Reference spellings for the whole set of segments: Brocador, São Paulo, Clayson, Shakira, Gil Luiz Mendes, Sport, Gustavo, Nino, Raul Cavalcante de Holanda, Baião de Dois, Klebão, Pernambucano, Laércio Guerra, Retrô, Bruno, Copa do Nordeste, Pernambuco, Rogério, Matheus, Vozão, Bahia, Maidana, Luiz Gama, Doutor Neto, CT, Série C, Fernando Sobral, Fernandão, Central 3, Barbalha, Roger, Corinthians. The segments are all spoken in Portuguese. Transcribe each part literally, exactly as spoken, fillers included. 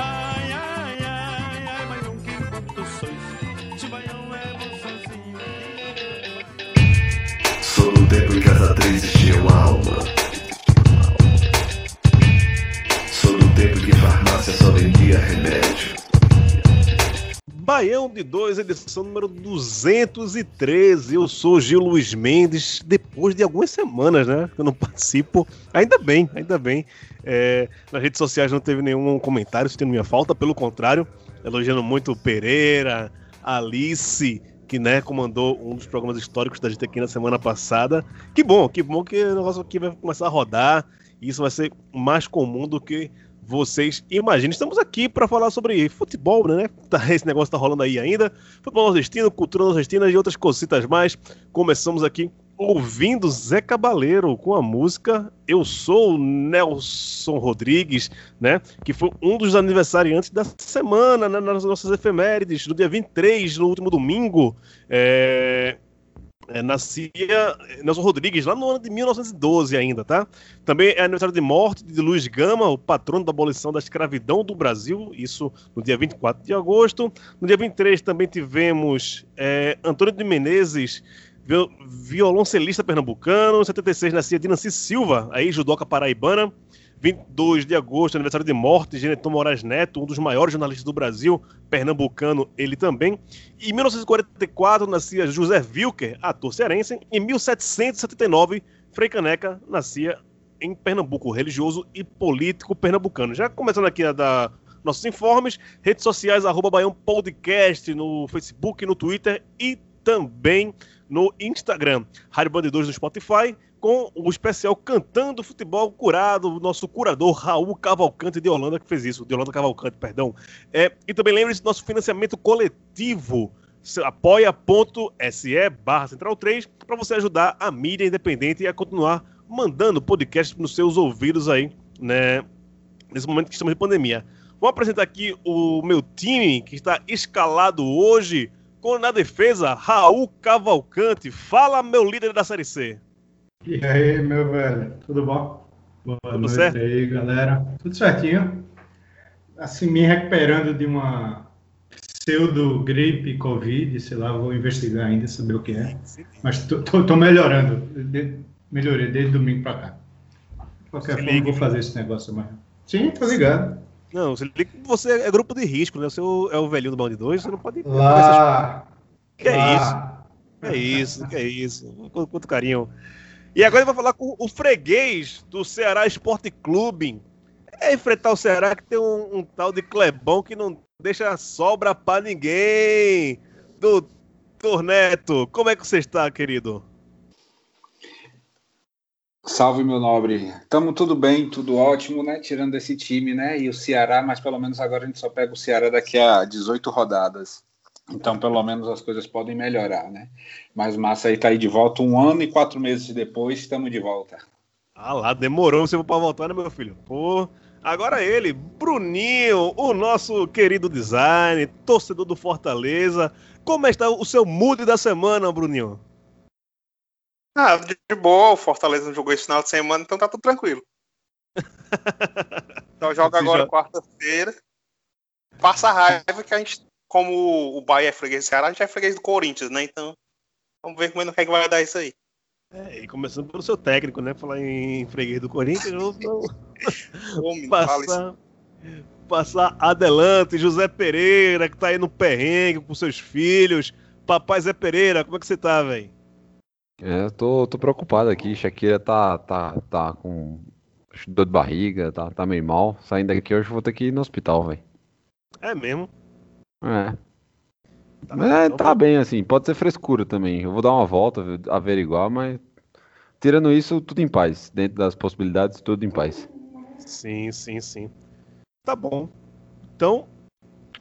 Ai, ai, ai, ai, mas não que quanto sois. De Baião é bom sozinho. Sou do tempo em que essa três existia uma alma. Tempo que farmácia só vendia remédio. Baião de Dois, edição número duzentos e treze. Eu sou Gil Luiz Mendes. Depois de algumas semanas, né? Que eu não participo. Ainda bem, ainda bem. É, nas redes sociais não teve nenhum comentário, se tem minha falta. Pelo contrário, elogiando muito o Pereira, Alice, que, né, comandou um dos programas históricos da gente aqui na semana passada. Que bom, que bom que o negócio aqui vai começar a rodar. Isso vai ser mais comum do que vocês imaginem. Estamos aqui para falar sobre futebol, né? Esse negócio tá rolando aí ainda. Futebol nordestino, cultura nordestina e outras cositas mais. Começamos aqui ouvindo Zé Cabaleiro com a música Eu Sou o Nelson Rodrigues, né? Que foi um dos aniversariantes da semana, né? Nas nossas efemérides. No dia vinte e três, no último domingo, é... É, nascia Nelson Rodrigues lá no ano de mil novecentos e doze ainda, tá? Também é aniversário de morte de Luiz Gama, o patrono da abolição da escravidão do Brasil, isso no dia vinte e quatro de agosto. No dia vinte e três também tivemos é, Antônio de Menezes, violoncelista pernambucano. Em setenta e seis nascia Dinanci Silva, aí judoca paraibana. vinte e dois de agosto, aniversário de morte de Geneton Moraes Neto, um dos maiores jornalistas do Brasil, pernambucano ele também. Em mil novecentos e quarenta e quatro, nascia José Wilker, ator cearense. Em mil setecentos e setenta e nove, Frei Caneca nascia em Pernambuco, religioso e político pernambucano. Já começando aqui a dar nossos informes, redes sociais, arroba Baião Podcast, no Facebook, no Twitter e também no Instagram. Rádio Band dois no Spotify, com o especial Cantando Futebol Curado, o nosso curador Raul Cavalcante de Holanda, que fez isso, de Holanda Cavalcante, perdão. É, e também lembre-se do nosso financiamento coletivo, apoia.se barra Central três, para você ajudar a mídia independente e a continuar mandando podcast nos seus ouvidos aí, né, nesse momento que estamos de pandemia. Vou apresentar aqui o meu time, que está escalado hoje, com na defesa, Raul Cavalcante. Fala, meu líder da Série C. E aí, meu velho, tudo bom? Boa tudo noite certo? Aí, galera. Tudo certinho. Assim, me recuperando de uma pseudo-gripe, Covid, sei lá, vou investigar ainda, saber o que é. Mas tô, tô, tô melhorando, de, melhorei desde domingo pra cá. De qualquer forma, liga, vou fazer né? esse negócio amanhã. Sim, tô ligado. Não, você, você é grupo de risco, né? Você é o velhinho do Baião de Dois, você não pode... Lá! Que é isso? Que é isso, que é isso. Quanto, quanto carinho. E agora eu vou falar com o freguês do Ceará Esporte Clube. É enfrentar o Ceará, que tem um, um tal de Klebão que não deixa sobra pra ninguém. Doutor Neto, como é que você está, querido? Salve, meu nobre. Estamos tudo bem, tudo ótimo, né? Tirando esse time, né? E o Ceará, mas pelo menos agora a gente só pega o Ceará daqui a dezoito rodadas. Então, pelo menos as coisas podem melhorar, né? Mas massa aí tá aí de volta. Um ano e quatro meses depois, estamos de volta. Ah lá, demorou você pra voltar, né, meu filho? Pô, agora ele, Bruninho, o nosso querido design, torcedor do Fortaleza. Como está o seu mood da semana, Bruninho? Ah, de boa. O Fortaleza não jogou esse final de semana, então tá tudo tranquilo. Então joga agora joga. quarta-feira. Passa a raiva que a gente... Como o Bahia é freguês do Ceará, a gente é freguês do Corinthians, né? Então, vamos ver como é que vai dar isso aí. É, e começando pelo seu técnico, né? Falar em freguês do Corinthians, eu vou passar, passar adelante. José Pereira, que tá aí no perrengue com seus filhos. Papai Zé Pereira, como é que você tá, velho? É, eu tô, tô preocupado aqui. Shakira tá, tá, tá com dor de barriga, tá, tá meio mal. Saindo daqui hoje, eu vou ter que ir no hospital, velho. É mesmo? É. Tá, é, tá bem assim, pode ser frescura também. Eu vou dar uma volta, averiguar, mas tirando isso, tudo em paz. Dentro das possibilidades, tudo em paz. Sim, sim, sim. Tá bom. Então,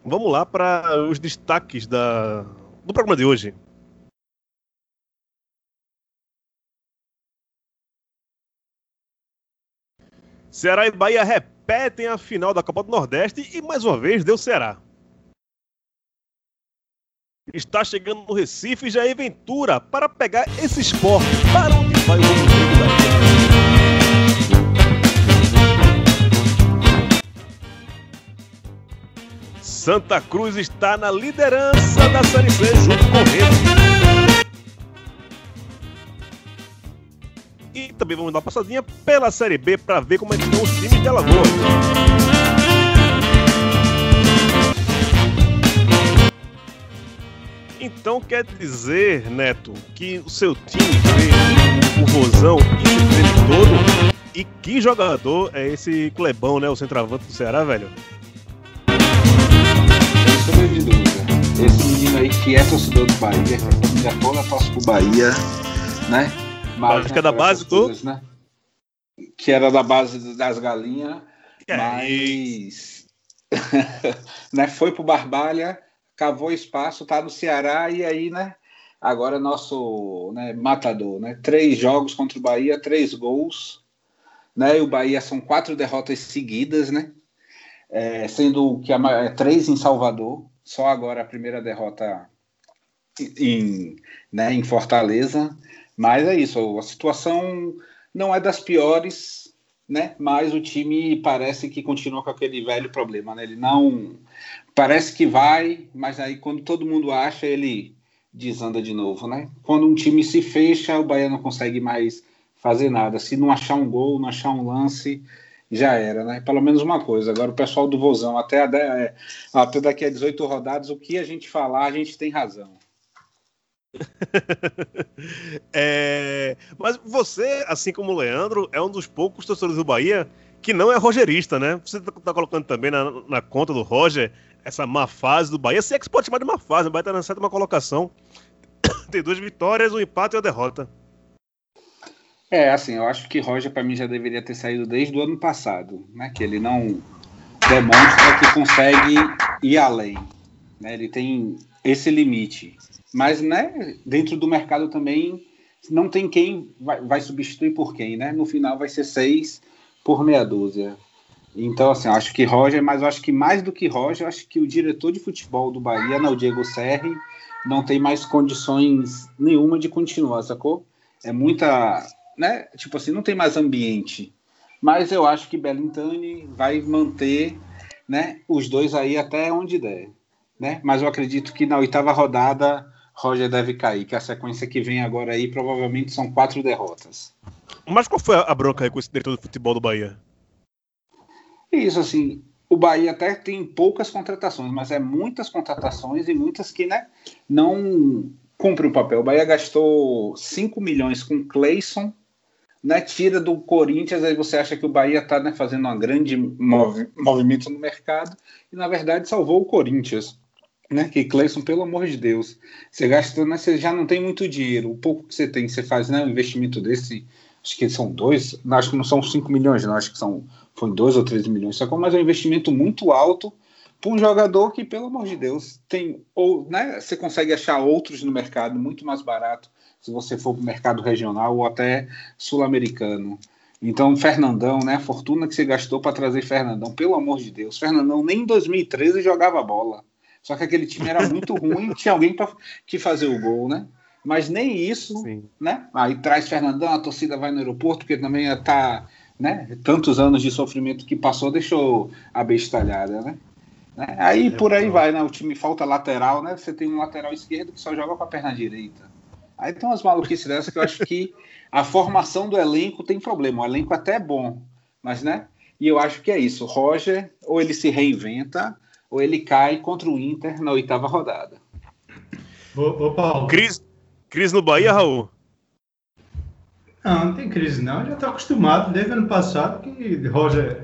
Vamos lá para os destaques da, do programa de hoje. Ceará e Bahia repetem a final da Copa do Nordeste e mais uma vez deu Ceará. Está chegando no Recife Jair Ventura para pegar esse esporte. Para onde vai o Recife? Santa Cruz está na liderança da Série C junto com o Retrô. E também vamos dar uma passadinha pela Série B para ver como é que estão os times de Alagoas. Então quer dizer, Neto, que o seu time fez o Rosão e todo. E que jogador é esse Klebão, né? O centroavante do Ceará, velho? Sem sombra de dúvida. Esse menino aí que é torcedor do Bahia, já toda passo pro Bahia, né? Mas fica né, da base, tô? Né? Que era da base das galinhas, é. Mas né? Foi pro Barbalha. Cavou espaço, tá no Ceará e aí, né? Agora nosso né, matador, né? Três jogos contra o Bahia, três gols, né? E o Bahia são quatro derrotas seguidas, né? É, sendo que a, três em Salvador, só agora a primeira derrota em, né, em Fortaleza. Mas é isso, a situação não é das piores, né? Mas o time parece que continua com aquele velho problema, né? Ele não. Parece que vai, mas aí quando todo mundo acha, ele desanda de novo, né? Quando um time se fecha, o Bahia não consegue mais fazer nada. Se não achar um gol, não achar um lance, já era, né? Pelo menos uma coisa. Agora o pessoal do Vozão, até, a, até daqui a dezoito rodadas, o que a gente falar, a gente tem razão. é... Mas você, assim como o Leandro, é um dos poucos torcedores do Bahia que não é rogerista, né? Você tá colocando também na, na conta do Roger essa má fase do Bahia. Se é que se pode chamar de má fase, o Bahia tá na sétima colocação. Tem duas vitórias, um empate e uma derrota. É, assim, eu acho que Roger, pra mim, já deveria ter saído desde o ano passado, né? Que ele não demonstra que consegue ir além, né? Ele tem esse limite. Mas, né, dentro do mercado também não tem quem vai, vai substituir por quem, né? No final vai ser seis por meia dúzia. Então, assim, acho que Roger, mas acho que mais do que Roger, acho que o diretor de futebol do Bahia, né, o Diego Serri, não tem mais condições nenhuma de continuar, sacou? É muita, né, tipo assim, não tem mais ambiente. Mas eu acho que Belintani vai manter, né, os dois aí até onde der, né? Mas eu acredito que na oitava rodada Roger deve cair, que a sequência que vem agora aí provavelmente são quatro derrotas. Mas qual foi a bronca aí com esse diretor do futebol do Bahia? Isso, assim, o Bahia até tem poucas contratações, mas é muitas contratações e muitas que, né, não cumprem o papel. O Bahia gastou cinco milhões com o Clayson, né, tira do Corinthians, aí você acha que o Bahia está, né, fazendo um grande mov- movimento no mercado e, na verdade, salvou o Corinthians. Né, que Clayson, pelo amor de Deus, você gasta, né, você já não tem muito dinheiro, o pouco que você tem, você faz, né, um investimento desse, acho que são dois, acho que não são cinco milhões, não, acho que são, foi dois ou três milhões, sacou? Mas é um investimento muito alto para um jogador que, pelo amor de Deus, tem, ou, né, você consegue achar outros no mercado muito mais barato se você for para o mercado regional ou até sul-americano. Então, Fernandão, né, a fortuna que você gastou para trazer Fernandão, pelo amor de Deus, Fernandão nem em dois mil e treze jogava bola. Só que aquele time era muito ruim, tinha alguém para que fazer o gol, né? Mas nem isso, sim, né? Aí traz Fernandão, a torcida vai no aeroporto, porque também tá, né? Tantos anos de sofrimento que passou, deixou a bestalhada, né? Aí por aí vai, né? O time falta lateral, né? Você tem um lateral esquerdo que só joga com a perna direita. Aí tem umas maluquices dessas que eu acho que a formação do elenco tem problema. O elenco até é bom, mas, né? E eu acho que é isso. O Roger, ou ele se reinventa, ou ele cai contra o Inter na oitava rodada. Ô, ô Paulo. Cris, crise no Bahia, Raul? Não, não tem crise não. Eu já estou acostumado desde o ano passado que Roger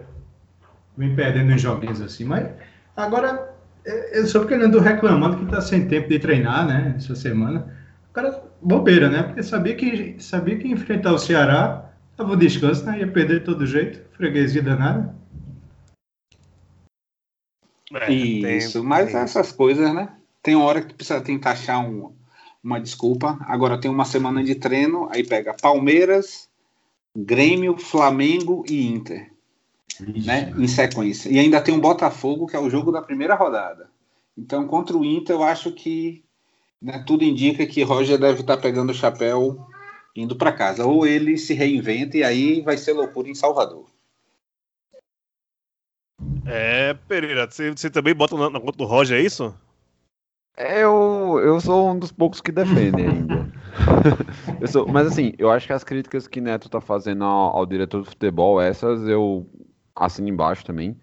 vem perdendo em joguinhos assim. Mas agora, eu só porque ele andou reclamando que está sem tempo de treinar, né? Essa semana. O cara, bobeira, né? Porque sabia que, sabia que enfrentar o Ceará, estava o descanso, né? Ia perder de todo jeito. Freguesia danada. É, isso, tem, mas tem. Essas coisas, né? Tem hora que precisa tentar achar um, uma desculpa. Agora tem uma semana de treino, aí pega Palmeiras, Grêmio, Flamengo e Inter. Isso, né? Né? Em sequência. E ainda tem um Botafogo, que é o jogo da primeira rodada. Então, contra o Inter, eu acho que, né, tudo indica que Roger deve estar pegando o chapéu indo para casa. Ou ele se reinventa e aí vai ser loucura em Salvador. É, Pereira, você, você também bota na conta do Roger, é isso? Eu, eu sou um dos poucos que defende ainda. eu sou, mas assim, eu acho que as críticas que Neto tá fazendo ao, ao diretor do futebol, essas eu assino embaixo também.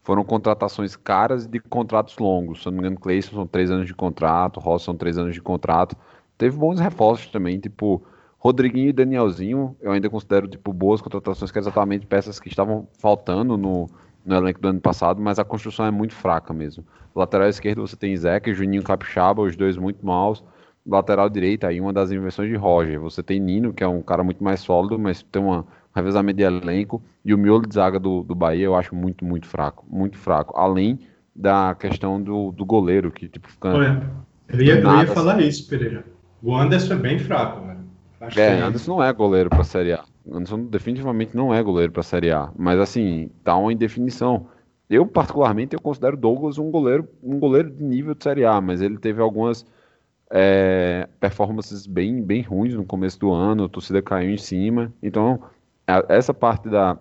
Foram contratações caras e de contratos longos. Se eu não me engano, Clayson são três anos de contrato, Ross são três anos de contrato. Teve bons reforços também, tipo Rodriguinho e Danielzinho, eu ainda considero tipo boas contratações, que é exatamente peças que estavam faltando no... no elenco do ano passado, mas a construção é muito fraca mesmo. Lateral esquerdo você tem Zeca e Juninho Capixaba, os dois muito maus. Lateral direito, aí uma das invenções de Roger. Você tem Nino, que é um cara muito mais sólido, mas tem uma revezamento de elenco. E o miolo de zaga do, do Bahia eu acho muito, muito fraco. Muito fraco. Além da questão do, do goleiro, que tipo fica... Olha, eu ia, nada, eu ia falar assim. Isso, Pereira. O Anderson é bem fraco, né? Acho é, que... Anderson não é goleiro pra Série A. Anderson definitivamente não é goleiro para a Série A, mas assim, tá uma indefinição. Eu particularmente eu considero Douglas um goleiro, um goleiro de nível de Série A, mas ele teve algumas é, performances bem, bem ruins no começo do ano, a torcida caiu em cima, então a, essa parte da,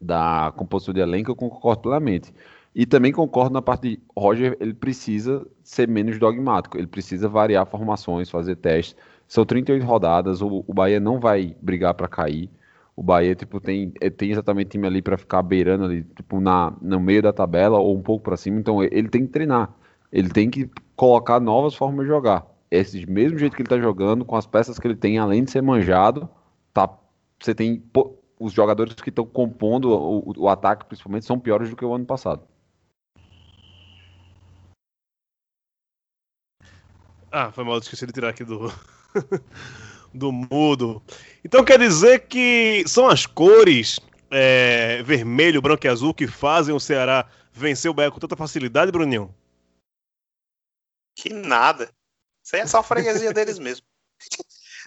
da composição de elenco eu concordo plenamente. E também concordo na parte de Roger, ele precisa ser menos dogmático, ele precisa variar formações, fazer testes. São trinta e oito rodadas, o, o Bahia não vai brigar para cair. O Bahia tipo, tem, tem exatamente time ali para ficar beirando ali, tipo, na, no meio da tabela ou um pouco para cima. Então ele tem que treinar, ele tem que colocar novas formas de jogar. Esse mesmo jeito que ele está jogando, com as peças que ele tem, além de ser manjado, tá, você tem pô, os jogadores que estão compondo o, o ataque, principalmente, são piores do que o ano passado. Ah, foi mal, esqueci de tirar aqui do... do mudo. Então quer dizer que são as cores é, vermelho, branco e azul que fazem o Ceará vencer o Bahia com tanta facilidade, Bruninho? Que nada. Isso aí é só a freguesia deles mesmo.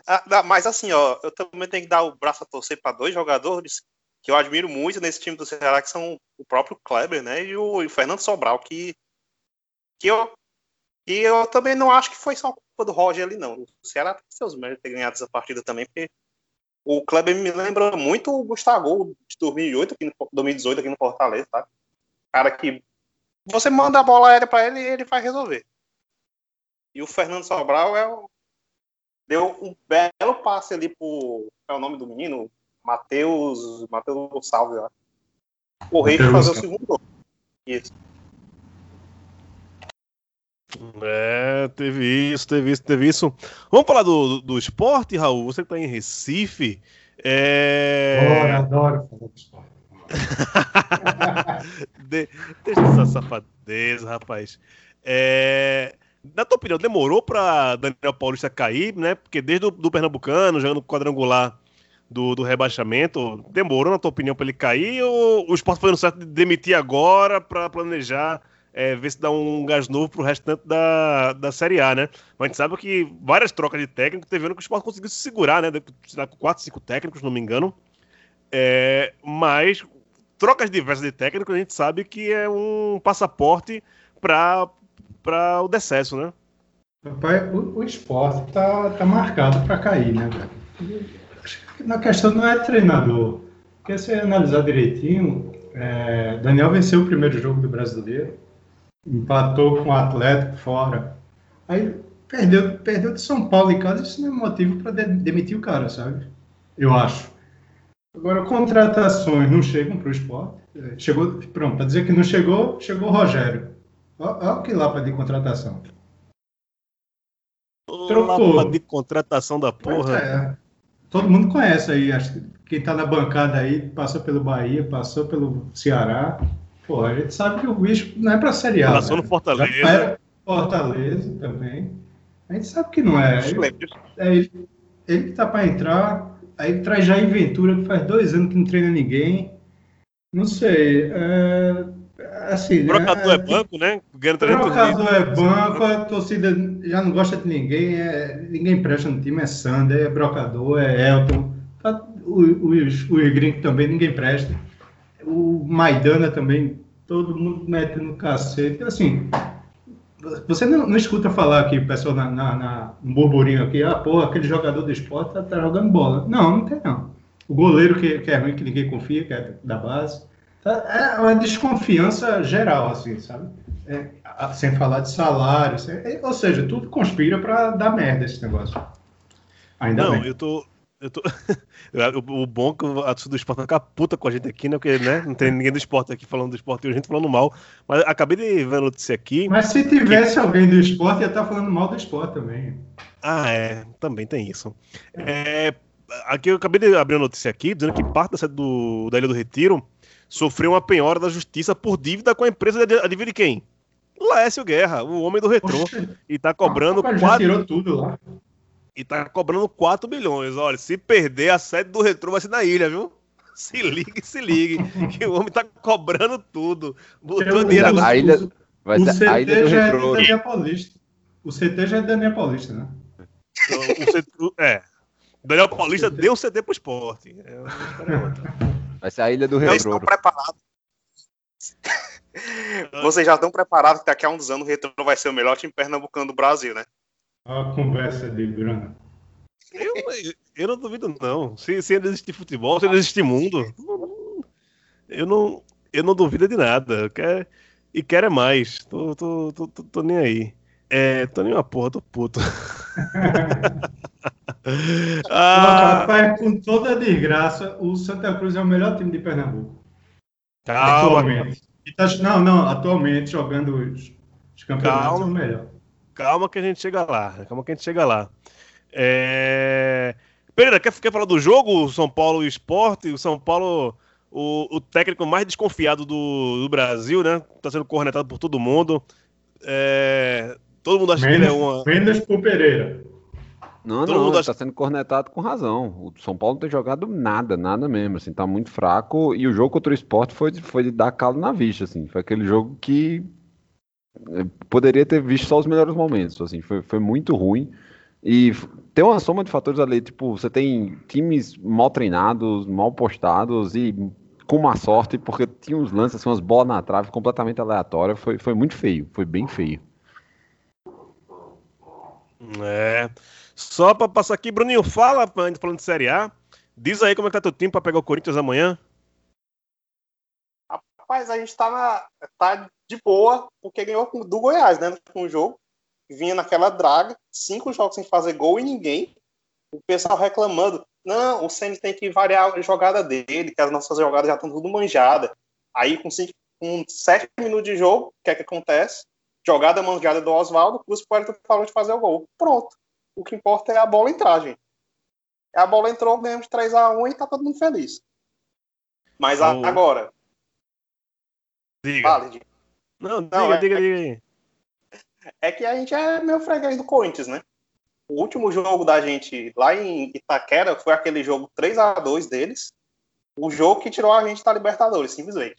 Ah, mas assim, ó, eu também tenho que dar o braço a torcer para dois jogadores que eu admiro muito nesse time do Ceará, que são o próprio Kleber, né, e o, e o Fernando Sobral, que, que eu E eu também não acho que foi só culpa do Roger ali, não. O Ceará tem seus méritos ter ganhado essa partida também, porque o Klebão me lembra muito o Gustavo de dois mil e oito, aqui no, dois mil e dezoito, aqui no Fortaleza, tá? Cara que você manda a bola aérea pra ele e ele vai resolver. E o Fernando Sobral é o... deu um belo passe ali pro... é o nome do menino? Matheus... Matheus Gonçalves, eu acho. Correu pra fazer o segundo gol. Isso. É, teve isso, teve isso, teve isso. Vamos falar do, do, do esporte, Raul? Você que tá em Recife. É... Oh, adoro falar do esporte. de, deixa essa safadeza, rapaz. É, na tua opinião, demorou pra Daniel Paulista cair, né? Porque desde o do Pernambucano, jogando quadrangular do, do rebaixamento, demorou, na tua opinião, pra ele cair? Ou o esporte fazendo certo de demitir agora pra planejar... É, ver se dá um gás novo pro restante da, da Série A, né? Mas a gente sabe que várias trocas de técnico teve ano que o Sport conseguiu se segurar, né? Com quatro, cinco técnicos, se não me engano. É, mas trocas diversas de técnicos a gente sabe que é um passaporte para o decesso, né? Rapaz, o, o Sport tá, tá marcado para cair, né, velho? Na questão não é treinador. Porque se analisar direitinho, é, Daniel venceu o primeiro jogo do Brasileiro. Empatou com o Atlético fora. Aí perdeu, perdeu de São Paulo em casa. Isso não é motivo para de, demitir o cara, sabe? Eu acho. Agora, contratações não chegam para o Sport. Chegou, pronto, para dizer que não chegou, chegou o Rogério. Olha o que lapa de contratação. Trocou. Lapa de contratação da porra. É, todo mundo conhece aí. Acho que quem está na bancada aí passou pelo Bahia, passou pelo Ceará. Pô, a gente sabe que o bicho não é para Série A. Passou no Fortaleza. Já era Fortaleza também. A gente sabe que não é. Ele, ele que tá para entrar, aí traz já Ventura, que faz dois anos que não treina ninguém. Não sei. É, assim, Brocador é, é banco, né? Brocador é banco, a torcida já não gosta de ninguém, é, ninguém presta no time, é Sander, é Brocador, é Elton, tá, os, os gringos também ninguém presta, o Maidana também, todo mundo mete no cacete, assim... Você não, não escuta falar aqui, pessoal, na, na, na, um burburinho aqui, ah, pô, aquele jogador do esporte tá, tá jogando bola. Não, não tem, não. O goleiro que, que é ruim, que ninguém confia, que é da base. Tá, é uma desconfiança geral, assim, sabe? É, sem falar de salário, sem, é, ou seja, tudo conspira pra dar merda esse negócio. Ainda não, bem. eu tô... Eu tô... o bom é que a torcida do esporte fica puta com a gente aqui, né? Porque né? Não tem ninguém do esporte aqui falando do esporte, tem gente falando mal. Mas acabei de ver a notícia aqui. Mas se tivesse que... alguém do esporte, ia estar falando mal do esporte também. Ah, é. Também tem isso. É... Aqui eu acabei de abrir a notícia aqui, dizendo que parte da sede do... da Ilha do Retiro sofreu uma penhora da justiça por dívida com a empresa de adivinha de quem? Laércio Guerra, o homem do Retrô. Oxe. E tá cobrando quatro... Já tirou tudo lá. E tá cobrando quatro bilhões. Olha, se perder a sede do Retrô vai ser na ilha, viu? Se ligue, se ligue. Que o homem tá cobrando tudo. Botou dinheiro agora. A ilha, vai ser a ilha do Retrô. É Daniel Paulista. O C T já é Daniel Paulista, né? Então, o C T, é. Daniel Paulista deu o C T pro esporte. É, vai ser a ilha do Retrô. Vocês estão preparados. Vocês já estão preparados que daqui a uns anos o Retrô vai ser o melhor time pernambucano do Brasil, né? A conversa de grana. Eu, eu não duvido, não. Se, se ainda existe futebol, se ainda existe mundo, eu não, eu não duvido de nada. Eu quero, e quero é mais. Tô, tô, tô, tô, tô nem aí. É, tô nem uma porra, tô puto. ah, Rapaz, com toda a desgraça, o Santa Cruz é o melhor time de Pernambuco. Calma. Atualmente. Tá, não, não, atualmente, jogando os, os campeonatos, é o melhor. Calma que a gente chega lá, calma que a gente chega lá. É... Pereira, quer, quer falar do jogo? O São Paulo e o Sport, o São Paulo, o, o técnico mais desconfiado do, do Brasil, né? Tá sendo cornetado por todo mundo. É... Todo mundo acha menos, que ele é uma... Menos pro Pereira. Não, todo não, mundo acha... tá sendo cornetado com razão. O São Paulo não tem jogado nada, nada mesmo, assim, tá muito fraco. E o jogo contra o Sport foi, foi de dar calo na vista, assim. Foi aquele jogo que... poderia ter visto só os melhores momentos, assim, foi, foi muito ruim. E tem uma soma de fatores ali, tipo, você tem times mal treinados, mal postados e com má sorte, porque tinha uns lances, assim, umas bolas na trave completamente aleatórias, foi, foi muito feio, foi bem feio. É, só pra passar aqui, Bruninho, fala, falando de Série A, diz aí como é que tá teu time pra pegar o Corinthians amanhã. Rapaz, a gente tá na... Tá... de boa, porque ganhou do Goiás, né, no jogo, vinha naquela draga, cinco jogos sem fazer gol e ninguém, o pessoal reclamando, não, o Ceni tem que variar a jogada dele, que as nossas jogadas já estão tudo manjadas, aí com, cinco, com sete minutos de jogo, o que é que acontece? Jogada manjada do Oswaldo, o Sport parou de fazer o gol, pronto, o que importa é a bola entrar, gente, a bola entrou, ganhamos três a um e tá todo mundo feliz, mas a, agora, diga. Vale, diga. Não, diga, Não, é, diga, diga aí. É que a gente é meio freguês do Corinthians, né? O último jogo da gente lá em Itaquera foi aquele jogo três a dois deles. O jogo que tirou a gente da Libertadores, simplesmente.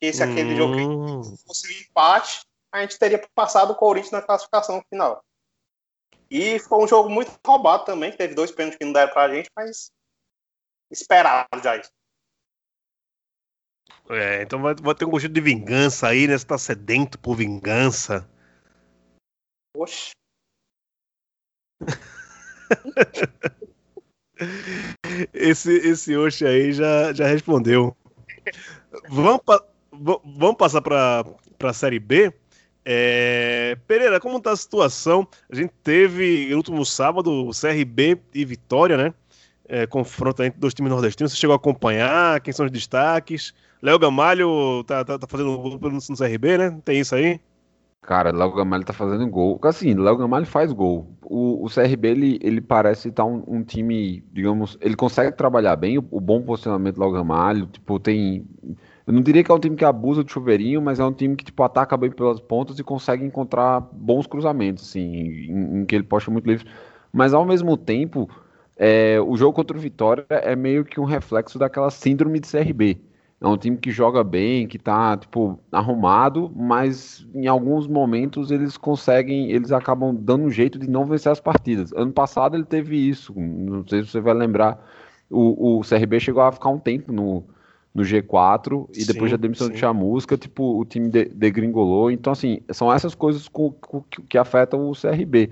Esse é hum. aquele jogo que, se fosse um empate, a gente teria passado o Corinthians na classificação final. E foi um jogo muito roubado também, que teve dois pênaltis que não deram pra gente, mas esperado já isso. É, então vai, vai ter um gostinho de vingança aí, né? Você tá sedento por vingança. Oxe. esse, esse oxe aí já, já respondeu. Vamos, pa, vamos passar pra, pra Série B. É, Pereira, como tá a situação? A gente teve, no último sábado, o C R B e Vitória, né? É, confronto entre dois times nordestinos. Você chegou a acompanhar? Quem são os destaques? Léo Gamalho tá, tá, tá fazendo gol no C R B, né? Tem isso aí? Cara, Léo Gamalho tá fazendo gol. Assim, Léo Gamalho faz gol. O, o C R B, ele, ele parece estar tá um, um time, digamos... Ele consegue trabalhar bem o, o bom posicionamento do Léo Gamalho. Tipo, tem... Eu não diria que é um time que abusa de chuveirinho, mas é um time que, tipo, ataca bem pelas pontas e consegue encontrar bons cruzamentos, assim, em, em que ele posta muito livre. Mas, ao mesmo tempo, é, o jogo contra o Vitória é meio que um reflexo daquela síndrome de C R B. É um time que joga bem, que tá, tipo, arrumado, mas em alguns momentos eles conseguem, eles acabam dando um jeito de não vencer as partidas. Ano passado ele teve isso, não sei se você vai lembrar, o, o C R B chegou a ficar um tempo no, no G quatro, e sim, depois da demissão sim. de Chamusca, tipo, o time degringolou. Então, assim, são essas coisas com, com, que afetam o C R B.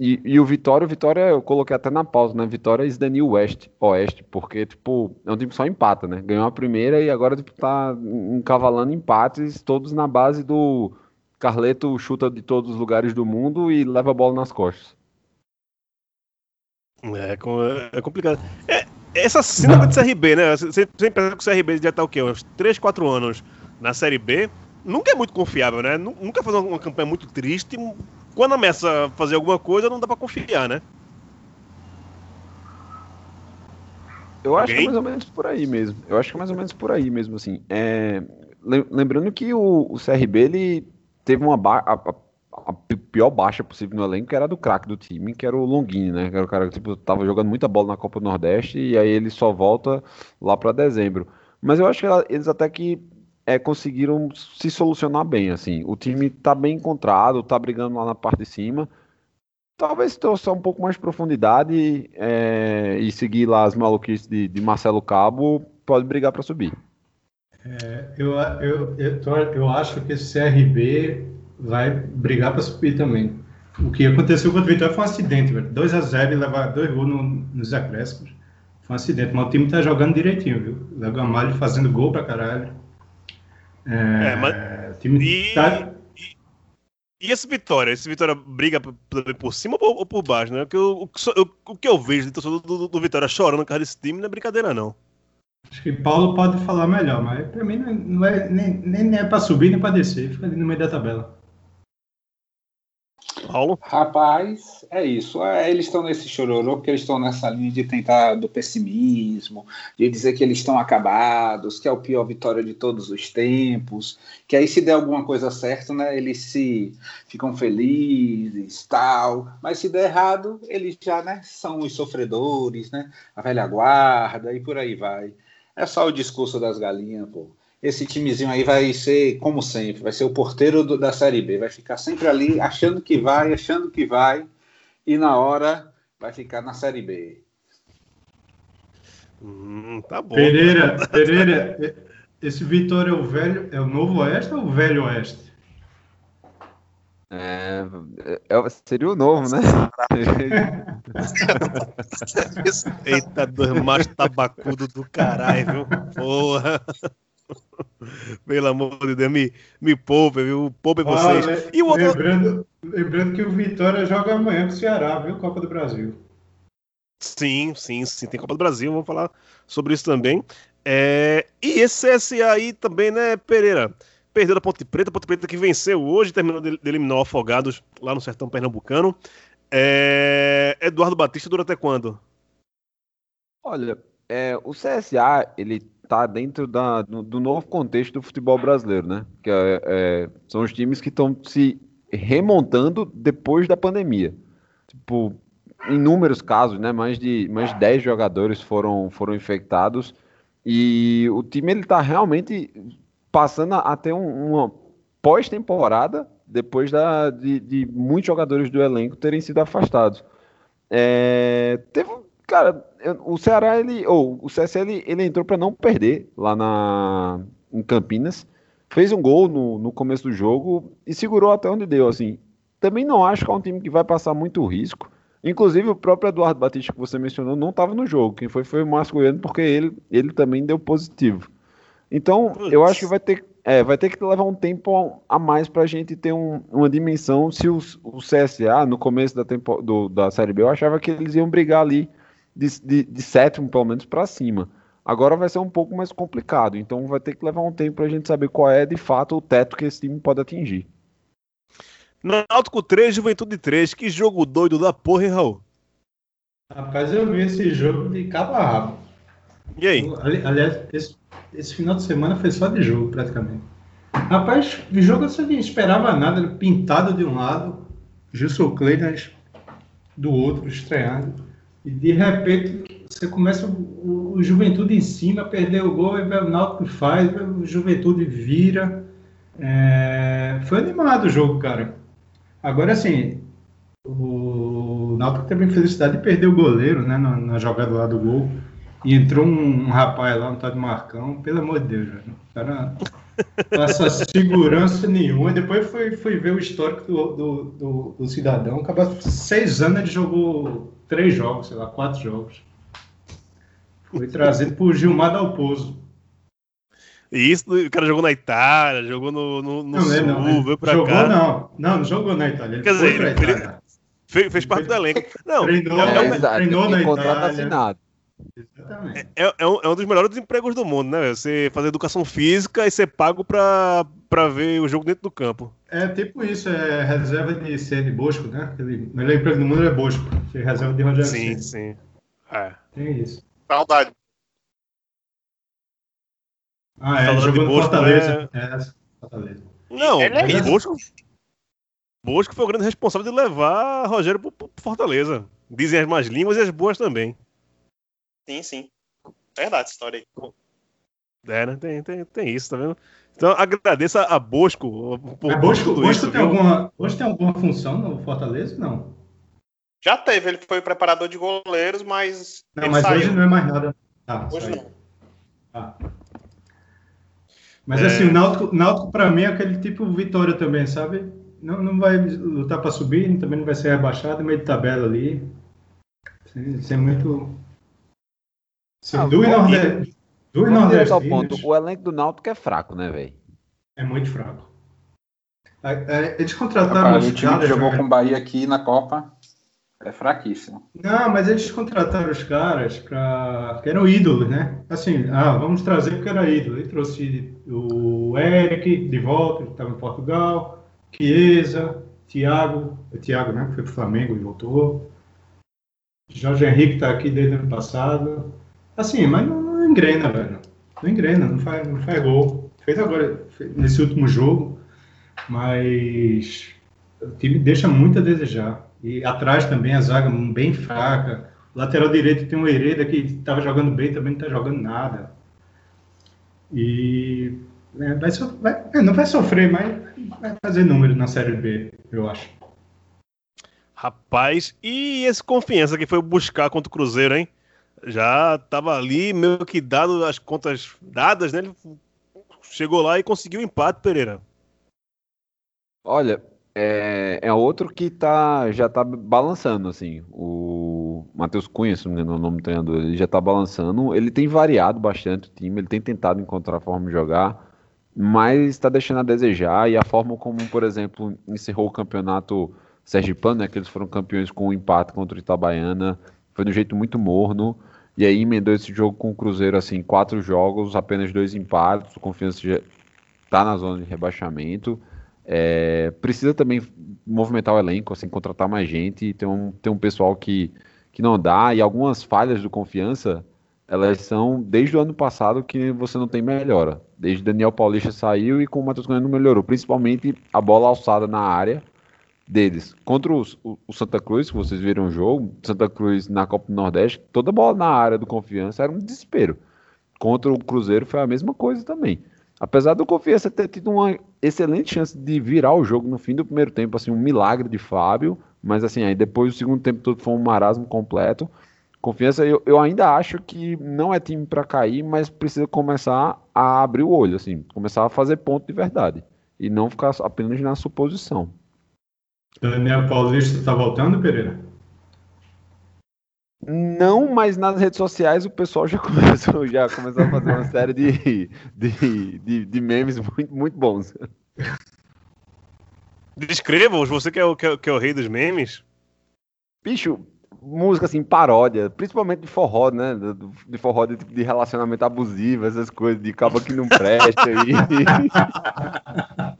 E, e o Vitória, o Vitória, eu coloquei até na pausa, né? Vitória esdaniu o Oeste, Oeste, porque, tipo, é um time que só empata, né? Ganhou a primeira e agora, tipo, tá encavalando empates, todos na base do Carleto chuta de todos os lugares do mundo e leva a bola nas costas. É, é complicado. É, essa síndrome do C R B, né? Você pensa que o C R B já tá o quê? Uns três, quatro anos na Série B. Nunca é muito confiável, né? Nunca faz uma campanha muito triste. Quando começa a fazer alguma coisa, não dá pra confiar, né? Eu acho Bem... que é mais ou menos por aí mesmo. Eu acho que é mais ou menos por aí mesmo, assim. É... Lembrando que o, o C R B, ele teve uma ba... a, a, a pior baixa possível no elenco, que era do craque do time, que era o Longini, né? Que era o cara que, tipo, tava jogando muita bola na Copa do Nordeste, e aí ele só volta lá pra dezembro. Mas eu acho que ela, eles até que... É, conseguiram se solucionar bem, assim. O time tá bem encontrado, tá brigando lá na parte de cima. Talvez trouxe um pouco mais de profundidade é, e seguir lá as maluquices de, de Marcelo Cabo, pode brigar para subir. É, eu, eu, eu, tô, eu acho que esse C R B vai brigar para subir também. O que aconteceu contra o Vitória foi um acidente, velho. dois a zero e levar dois gols no, nos acréscimos. Foi um acidente, mas o time tá jogando direitinho, viu? Léo Gamalho fazendo gol pra caralho. É, é, mas... e, tá... e, e esse Vitória? Esse Vitória briga por, por cima ou por, ou por baixo, né? Porque eu, o, o, o que eu vejo de torcedor do, do Vitória chorando no cara desse time não é brincadeira, não. Acho que Paulo pode falar melhor, mas pra mim não, não é, nem, nem é pra subir nem pra descer, fica ali no meio da tabela. Paulo? Rapaz, é isso. É, eles estão nesse chororô porque eles estão nessa linha de tentar do pessimismo, de dizer que eles estão acabados, que é o pior Vitória de todos os tempos, que aí se der alguma coisa certa, né, eles se ficam felizes, tal, mas se der errado, eles já, né, são os sofredores, né, a velha guarda e por aí vai. É só o discurso das galinhas, pô. Esse timezinho aí vai ser, como sempre, vai ser o porteiro do, da Série B. Vai ficar sempre ali, achando que vai, achando que vai. E na hora, vai ficar na Série B. Hum, tá bom. Pereira, Pereira, esse Vitória é o velho, é o Novo Oeste ou o Velho Oeste? É, é, seria o novo, né? Eita, dois machos tabacudo do caralho, viu? Porra! Pelo amor de Deus, me, me poupe, viu? Poupe vocês. Ah, e o outro... lembrando, lembrando que o Vitória joga amanhã com o Ceará, viu? Copa do Brasil. Sim, sim, sim. Tem Copa do Brasil, vamos falar sobre isso também. É... E esse C S A aí também, né, Pereira? Perdeu da Ponte Preta, Ponte Preta que venceu hoje, terminou de eliminar o Afogados lá no sertão pernambucano. É... Eduardo Batista dura até quando? Olha, é, o C S A, ele... tá dentro da, do, do novo contexto do futebol brasileiro, né? Que é, é, são os times que estão se remontando depois da pandemia. Tipo, inúmeros casos, né? Mais de, mais de dez jogadores foram, foram infectados e o time ele tá realmente passando a, a ter um, uma pós-temporada depois da, de, de muitos jogadores do elenco terem sido afastados. É, teve Cara, o Ceará, ele, ou o C S A, ele, ele entrou para não perder lá na, em Campinas, fez um gol no, no começo do jogo e segurou até onde deu, assim. Também não acho que é um time que vai passar muito risco, inclusive o próprio Eduardo Batista, que você mencionou, não estava no jogo, quem foi foi o Márcio Goiano, porque ele, ele também deu positivo. Então, eu acho que vai ter, é, vai ter que levar um tempo a mais para a gente ter um, uma dimensão se o, o C S A, no começo da, tempo, do, da Série B, eu achava que eles iam brigar ali, De, de, de sétimo, pelo menos, para cima. Agora vai ser um pouco mais complicado, então vai ter que levar um tempo para a gente saber qual é, de fato, o teto que esse time pode atingir. Náutico três, Juventude três, que jogo doido da porra, hein, Raul? Rapaz, eu vi esse jogo de cabo a rabo. E aí? Ali, aliás, esse, esse final de semana foi só de jogo, praticamente. Rapaz, de jogo você não esperava nada, pintado de um lado, Gilson Cleiton do outro, estreando. E de repente, Você começa o, o Juventude em cima, perdeu o gol, e o Náutico faz, o Juventude vira. É, foi animado o jogo, cara. Agora, assim, o Náutico teve a infelicidade de perder o goleiro, né, na, na jogada lá do gol. E entrou um, um rapaz lá, um tal de Marcão, pelo amor de Deus, velho. O cara passa segurança nenhuma. E depois fui, fui ver o histórico do, do, do, do cidadão. Acabou seis anos, ele jogou três jogos, sei lá, quatro jogos. Foi trazido por Gilmar Dalpozo. E isso, o cara jogou na Itália, jogou no, no, no não, Sul, não, veio pra jogou, cá. Não, não, não jogou na Itália. Ele Quer foi dizer, pra Itália. Fez, fez parte ele, do elenco. Não, treinou, é, é, é, treinou na Itália. Assinado. Exatamente. É, é, um, é um dos melhores desempregos do mundo, né? Você fazer educação física e ser pago pra, pra ver o jogo dentro do campo. É tipo isso, é reserva de C N Bosco, né? Aquele, o melhor emprego do mundo é Bosco. Você é reserva de Rogério. Sim, C. sim. É. Tem isso. Saudade. Ah, é, jogou no Fortaleza. É... É, Fortaleza. Não, é Bosco, Bosco foi o grande responsável de levar Rogério pro, pro Fortaleza. Dizem as más línguas e as boas também. Sim, sim. É verdade essa história aí. É, né? Tem, tem, tem isso, tá vendo? Então, agradeço a Bosco por é, Bosco, Bosco isso, tem viu? alguma Bosco tem alguma função no Fortaleza? Não. Já teve, ele foi preparador de goleiros, mas... Não, mas saiu. Hoje não é mais nada. Ah, hoje saiu. não. Ah. Mas é... assim, o Náutico, Náutico pra mim é aquele tipo Vitória também, sabe? Não, não vai lutar pra subir, também não vai ser rebaixado, meio de tabela ali. Sem, sem muito... Sim, ah, do Nordeste. Do Nordeste. O elenco do Náutico é fraco, né, velho? É muito fraco. É, é, eles contrataram os caras. Jogou com o Bahia aqui na Copa. É fraquíssimo. Não, mas eles contrataram os caras pra... que eram ídolos, né? Assim, ah, vamos trazer porque era ídolo. Ele trouxe o Eric de volta, que estava em Portugal. Chiesa, Thiago. O Thiago, né? Que foi pro Flamengo e voltou. Jorge Henrique tá aqui desde o ano passado. Assim, mas não, não engrena, velho. Não engrena, não faz, não faz gol. Fez agora, fez nesse último jogo, mas o time deixa muito a desejar. E atrás também a zaga bem fraca. Lateral direito tem o Hereda que estava jogando bem, também não está jogando nada. E é, vai so, vai, não vai sofrer, mas vai fazer número na Série B, eu acho. Rapaz, e esse Confiança que foi buscar contra o Cruzeiro, hein? Já estava ali, meio que dado as contas dadas, né? Ele chegou lá e conseguiu o empate, Pereira. Olha, é, é outro que tá, já está balançando, assim. O Matheus Cunha, se não me engano, é o nome do treinador, ele já está balançando. Ele tem variado bastante o time, ele tem tentado encontrar a forma de jogar, mas está deixando a desejar. E a forma como, por exemplo, encerrou o campeonato sergipano, né? Que eles foram campeões com um empate contra o Itabaiana, foi de um jeito muito morno. E aí emendou esse jogo com o Cruzeiro, assim, quatro jogos, apenas dois empates, o Confiança já está na zona de rebaixamento. É, precisa também movimentar o elenco, assim, contratar mais gente, tem um, tem um pessoal que, que não dá, e algumas falhas do Confiança, elas são desde o ano passado que você não tem melhora. Desde Daniel Paulista saiu e com o Matheus Cunha não melhorou, principalmente a bola alçada na área deles. Contra os, o, o Santa Cruz, que vocês viram o jogo, Santa Cruz na Copa do Nordeste, toda bola na área do Confiança era um desespero. Contra o Cruzeiro foi a mesma coisa também. Apesar do Confiança ter tido uma excelente chance de virar o jogo no fim do primeiro tempo, assim, um milagre de Fábio, mas assim, aí depois o segundo tempo todo foi um marasmo completo. Confiança, eu, eu ainda acho que não é time para cair, mas precisa começar a abrir o olho, assim, começar a fazer ponto de verdade e não ficar apenas na suposição. Daniel Paulista está voltando, Pereira? Não, mas nas redes sociais o pessoal já começou, já começou a fazer uma série de, de, de, de memes muito, muito bons. Descreva-os, você que é, o, que, é, que é o rei dos memes. Bicho, música assim, paródia, principalmente de forró, né? De forró de, de relacionamento abusivo, essas coisas de cabo que não presta. E...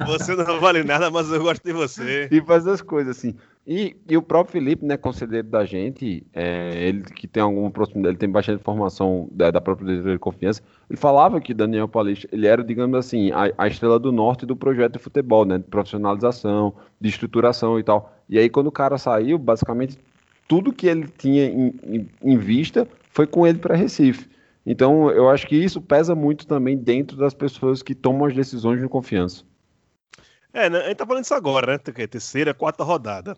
Você não vale nada, mas eu gosto de você. E faz essas coisas assim. E, e o próprio Felipe, né, conselheiro da gente, é, ele que tem alguma proximidade, ele tem bastante informação da, da própria diretoria de Confiança, ele falava que o Daniel Paulista, ele era, digamos assim, a, a estrela do norte do projeto de futebol, né? De profissionalização, de estruturação e tal. E aí quando o cara saiu, basicamente... Tudo que ele tinha em, em, em vista foi com ele para Recife. Então, eu acho que isso pesa muito também dentro das pessoas que tomam as decisões de confiança. É, a gente tá falando isso agora, né? Terceira, quarta rodada.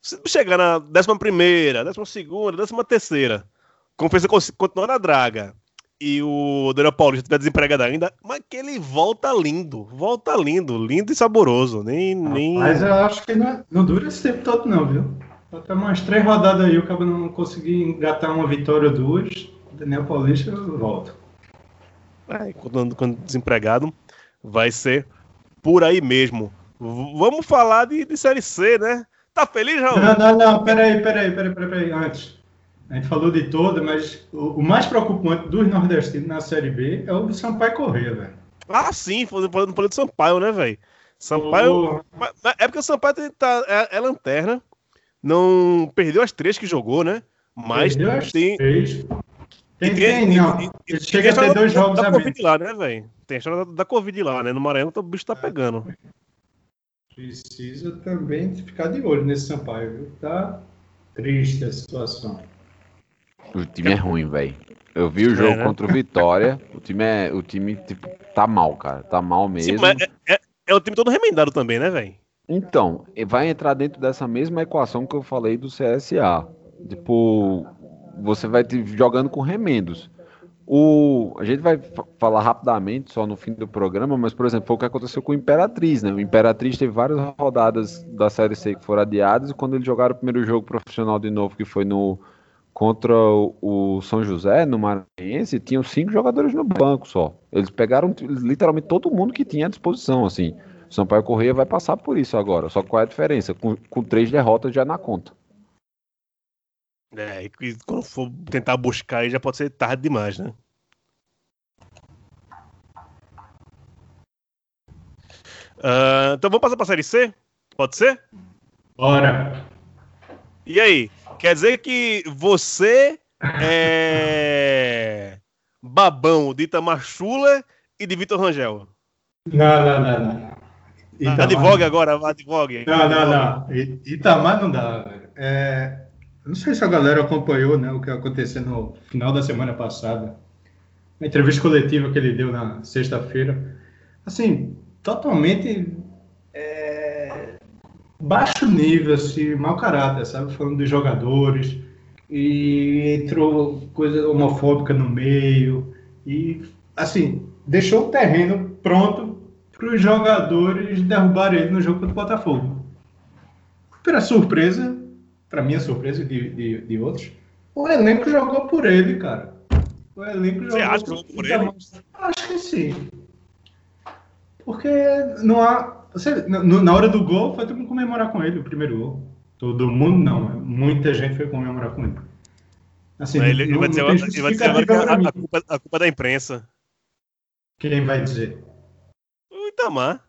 Se chegar na décima primeira, décima segunda, décima terceira, confiança continuar na draga, e o Daniel Paulista estiver desempregado ainda, mas que ele volta lindo, volta lindo, lindo e saboroso. Nem, nem... Mas eu acho que não, não dura esse tempo todo não, viu? Até umas três rodadas aí, o cara não conseguir engatar uma vitória ou duas, o Daniel Paulista volta. É, quando, quando desempregado, vai ser por aí mesmo. V- vamos falar de, de Série C, né? Tá feliz, Raul? Não, não, não, peraí, peraí, peraí, peraí, peraí, antes. A gente falou de toda, mas o mais preocupante dos nordestinos na Série B é o do Sampaio Corrêa, velho. Ah, sim, falando do Sampaio, né, velho? Sampaio... Oh. É porque o Sampaio tá, é, é lanterna, não perdeu as três que jogou, né? Mas perdeu tem... Três. Tem, e tem, tem, não. E, e, chega a ter dois da, jogos da Covid lá, né, velho? Tem a história da, da Covid lá, né? No Maranhão o bicho tá pegando. Precisa também ficar de olho nesse Sampaio, viu? Tá triste a situação. O time é ruim, velho. Eu vi o jogo é, né? contra o Vitória. O time, é, o time tipo, tá mal, cara. Tá mal mesmo. Sim, é, é, é o time todo remendado também, né, velho? Então, vai entrar dentro dessa mesma equação que eu falei do C S A. Tipo, você vai te jogando com remendos. O, a gente vai f- falar rapidamente, só no fim do programa, mas, por exemplo, foi o que aconteceu com o Imperatriz, né? O Imperatriz teve várias rodadas da Série C que foram adiadas, e quando eles jogaram o primeiro jogo profissional de novo, que foi no... contra o São José, no Maranhense, tinham cinco jogadores no banco só. Eles pegaram literalmente todo mundo que tinha à disposição, assim. O Sampaio Corrêa vai passar por isso agora. Só que qual é a diferença? Com, com três derrotas já na conta. É, e quando for tentar buscar aí já pode ser tarde demais, né? Uh, então vamos passar pra Série C? Pode ser? Bora! E aí? Quer dizer que você é babão de Itamar Schuller e de Vitor Rangel? Não, não, não, não. Itamar... Advogue agora, advogue. Não, não, não. Itamar não dá, velho. É... Não sei se a galera acompanhou, né, o que aconteceu no final da semana passada. A entrevista coletiva que ele deu na sexta-feira. Assim, totalmente... É... baixo nível, assim, mau caráter, sabe? Falando dos jogadores, e entrou coisa homofóbica no meio, e, assim, deixou o terreno pronto para os jogadores derrubarem ele no jogo contra o Botafogo. Para surpresa, para minha surpresa de, de, de outros, o elenco jogou por ele, cara. O elenco Você jogou acha que jogou por ele? Acho que sim. Porque não há... Você, na, na hora do gol, foi todo mundo comemorar com ele, o primeiro gol. Todo mundo não, muita gente foi comemorar com ele. Assim, ele, não, ele vai dizer, ele vai dizer agora que a, a, culpa, a culpa da imprensa. Quem vai dizer? O Itamar.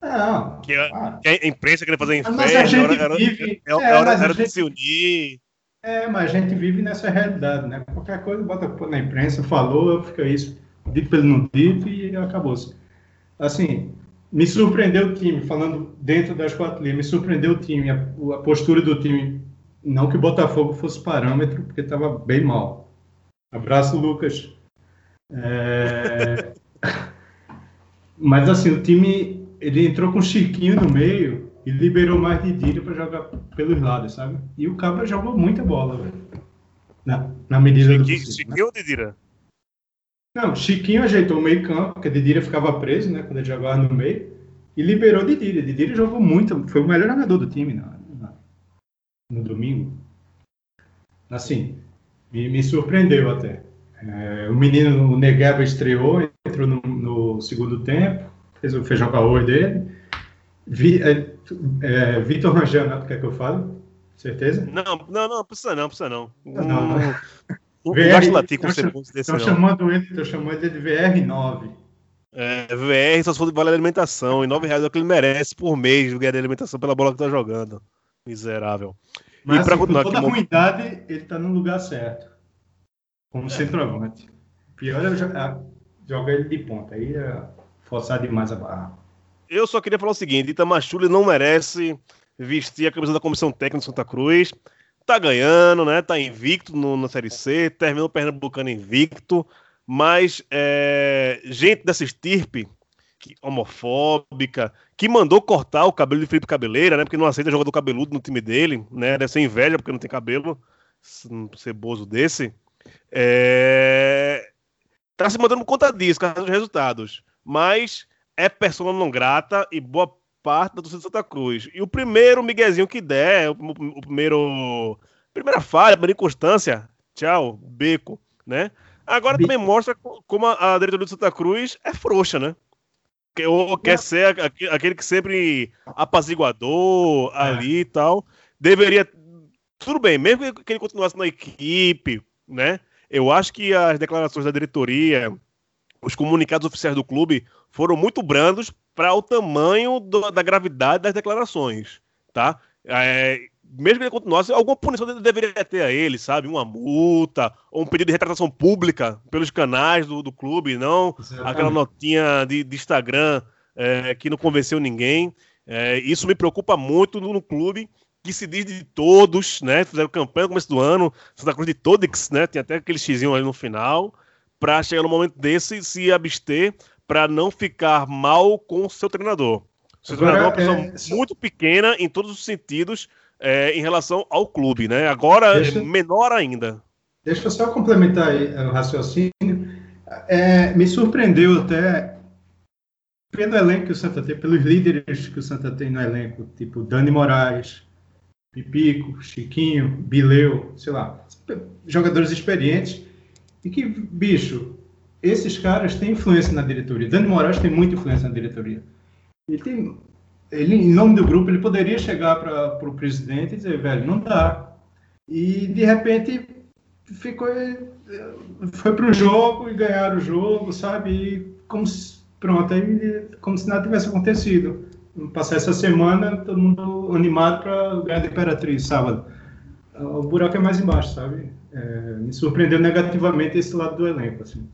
Não. Que a, ah. que a imprensa queria fazer inferno, mas a gente era, vive, era, era, é, era, era gente, de se unir. É, mas a gente vive nessa realidade, né? Qualquer coisa, bota na imprensa, falou, fica isso. Dito pelo não dito e acabou-se. Assim... Me surpreendeu o time, falando dentro das quatro linhas, me surpreendeu o time, a, a postura do time, não que o Botafogo fosse parâmetro, porque estava bem mal. Abraço, Lucas. É... Mas assim, o time, ele entrou com o Chiquinho no meio e liberou mais de Dírio para jogar pelos lados, sabe? E o Cabo jogou muita bola, velho. Na, na medida Chiquinho, do possível, Chiquinho ou né? Dírio? Não, Chiquinho ajeitou o meio campo, porque Didira ficava preso, né, quando ele jogava no meio, e liberou Didira. Didira jogou muito, foi o melhor jogador do time na, na, no domingo. Assim, me, me surpreendeu até. É, o menino, o Negueba, estreou, entrou no, no segundo tempo, fez o feijão com arroz dele. Vi, é, é, Vitor Rangel, né, quer que eu fale? Certeza? Não, não, não, precisa não, precisa não. Não, não, não. Estão chamando ele, estão chamando ele de V R nove. É, V R só se for de vale alimentação. E nove reais é o que ele merece por mês de alimentação pela bola que tá jogando. Miserável. Mas e pra assim, com toda a ruindade, momento... ele tá no lugar certo. Como centroavante. Pior é jogar, jogar ele de ponta. Aí é forçar demais a barra. Eu só queria falar o seguinte: Itamar Schuller não merece vestir a camisa da comissão técnica do Santa Cruz. tá ganhando, né? Tá invicto no, na Série C, terminou o Pernambucano invicto, mas é, gente dessa estirpe que, homofóbica, que mandou cortar o cabelo de Felipe Cabeleira, né? Porque não aceita jogador cabeludo no time dele, né? Deve ser inveja porque não tem cabelo, um ceboso desse. É, tá se mandando por conta disso, por causa dos resultados, mas é persona não grata e boa parte da torcida de Santa Cruz. E o primeiro miguezinho que der, o, o primeiro... Primeira falha, primeira inconstância, tchau, beco, né? Agora Be... também mostra como a, a diretoria de Santa Cruz é frouxa, né? Que, ou quer não. ser a, aquele que sempre apaziguador ah. ali e tal. Deveria... Tudo bem, mesmo que ele continuasse na equipe, né? Eu acho que as declarações da diretoria, os comunicados oficiais do clube foram muito brandos para o tamanho do, da gravidade das declarações, tá? É, mesmo que ele continuasse, alguma punição deveria ter a ele, sabe? Uma multa, ou um pedido de retratação pública pelos canais do, do clube, não Exatamente. Aquela notinha de, de Instagram é, que não convenceu ninguém. É, isso me preocupa muito no, no clube, que se diz de todos, né? Fizeram campanha no começo do ano, Santa Cruz de Todex, né? Tem até aquele xizinho ali no final, para chegar no momento desse e se abster, para não ficar mal com o seu treinador. O seu agora, treinador é uma pessoa é... muito pequena em todos os sentidos é, em relação ao clube, né? Agora deixa... é menor ainda. Deixa eu só complementar aí o raciocínio. É, me surpreendeu até pelo elenco que o Santa tem, pelos líderes que o Santa tem no elenco, tipo Dani Moraes, Pipico, Chiquinho, Bileu, sei lá, jogadores experientes. E que, bicho... Esses caras têm influência na diretoria. Dani Moraes tem muita influência na diretoria. Ele tem, ele, em nome do grupo, ele poderia chegar para o presidente e dizer, velho, não dá. E, de repente, ficou, foi para o jogo e ganharam o jogo, sabe? E como se, pronto, aí, como se nada tivesse acontecido. Passar essa semana, todo mundo animado para ganhar da Imperatriz, sábado. O buraco é mais embaixo, sabe? É, me surpreendeu negativamente esse lado do elenco, assim.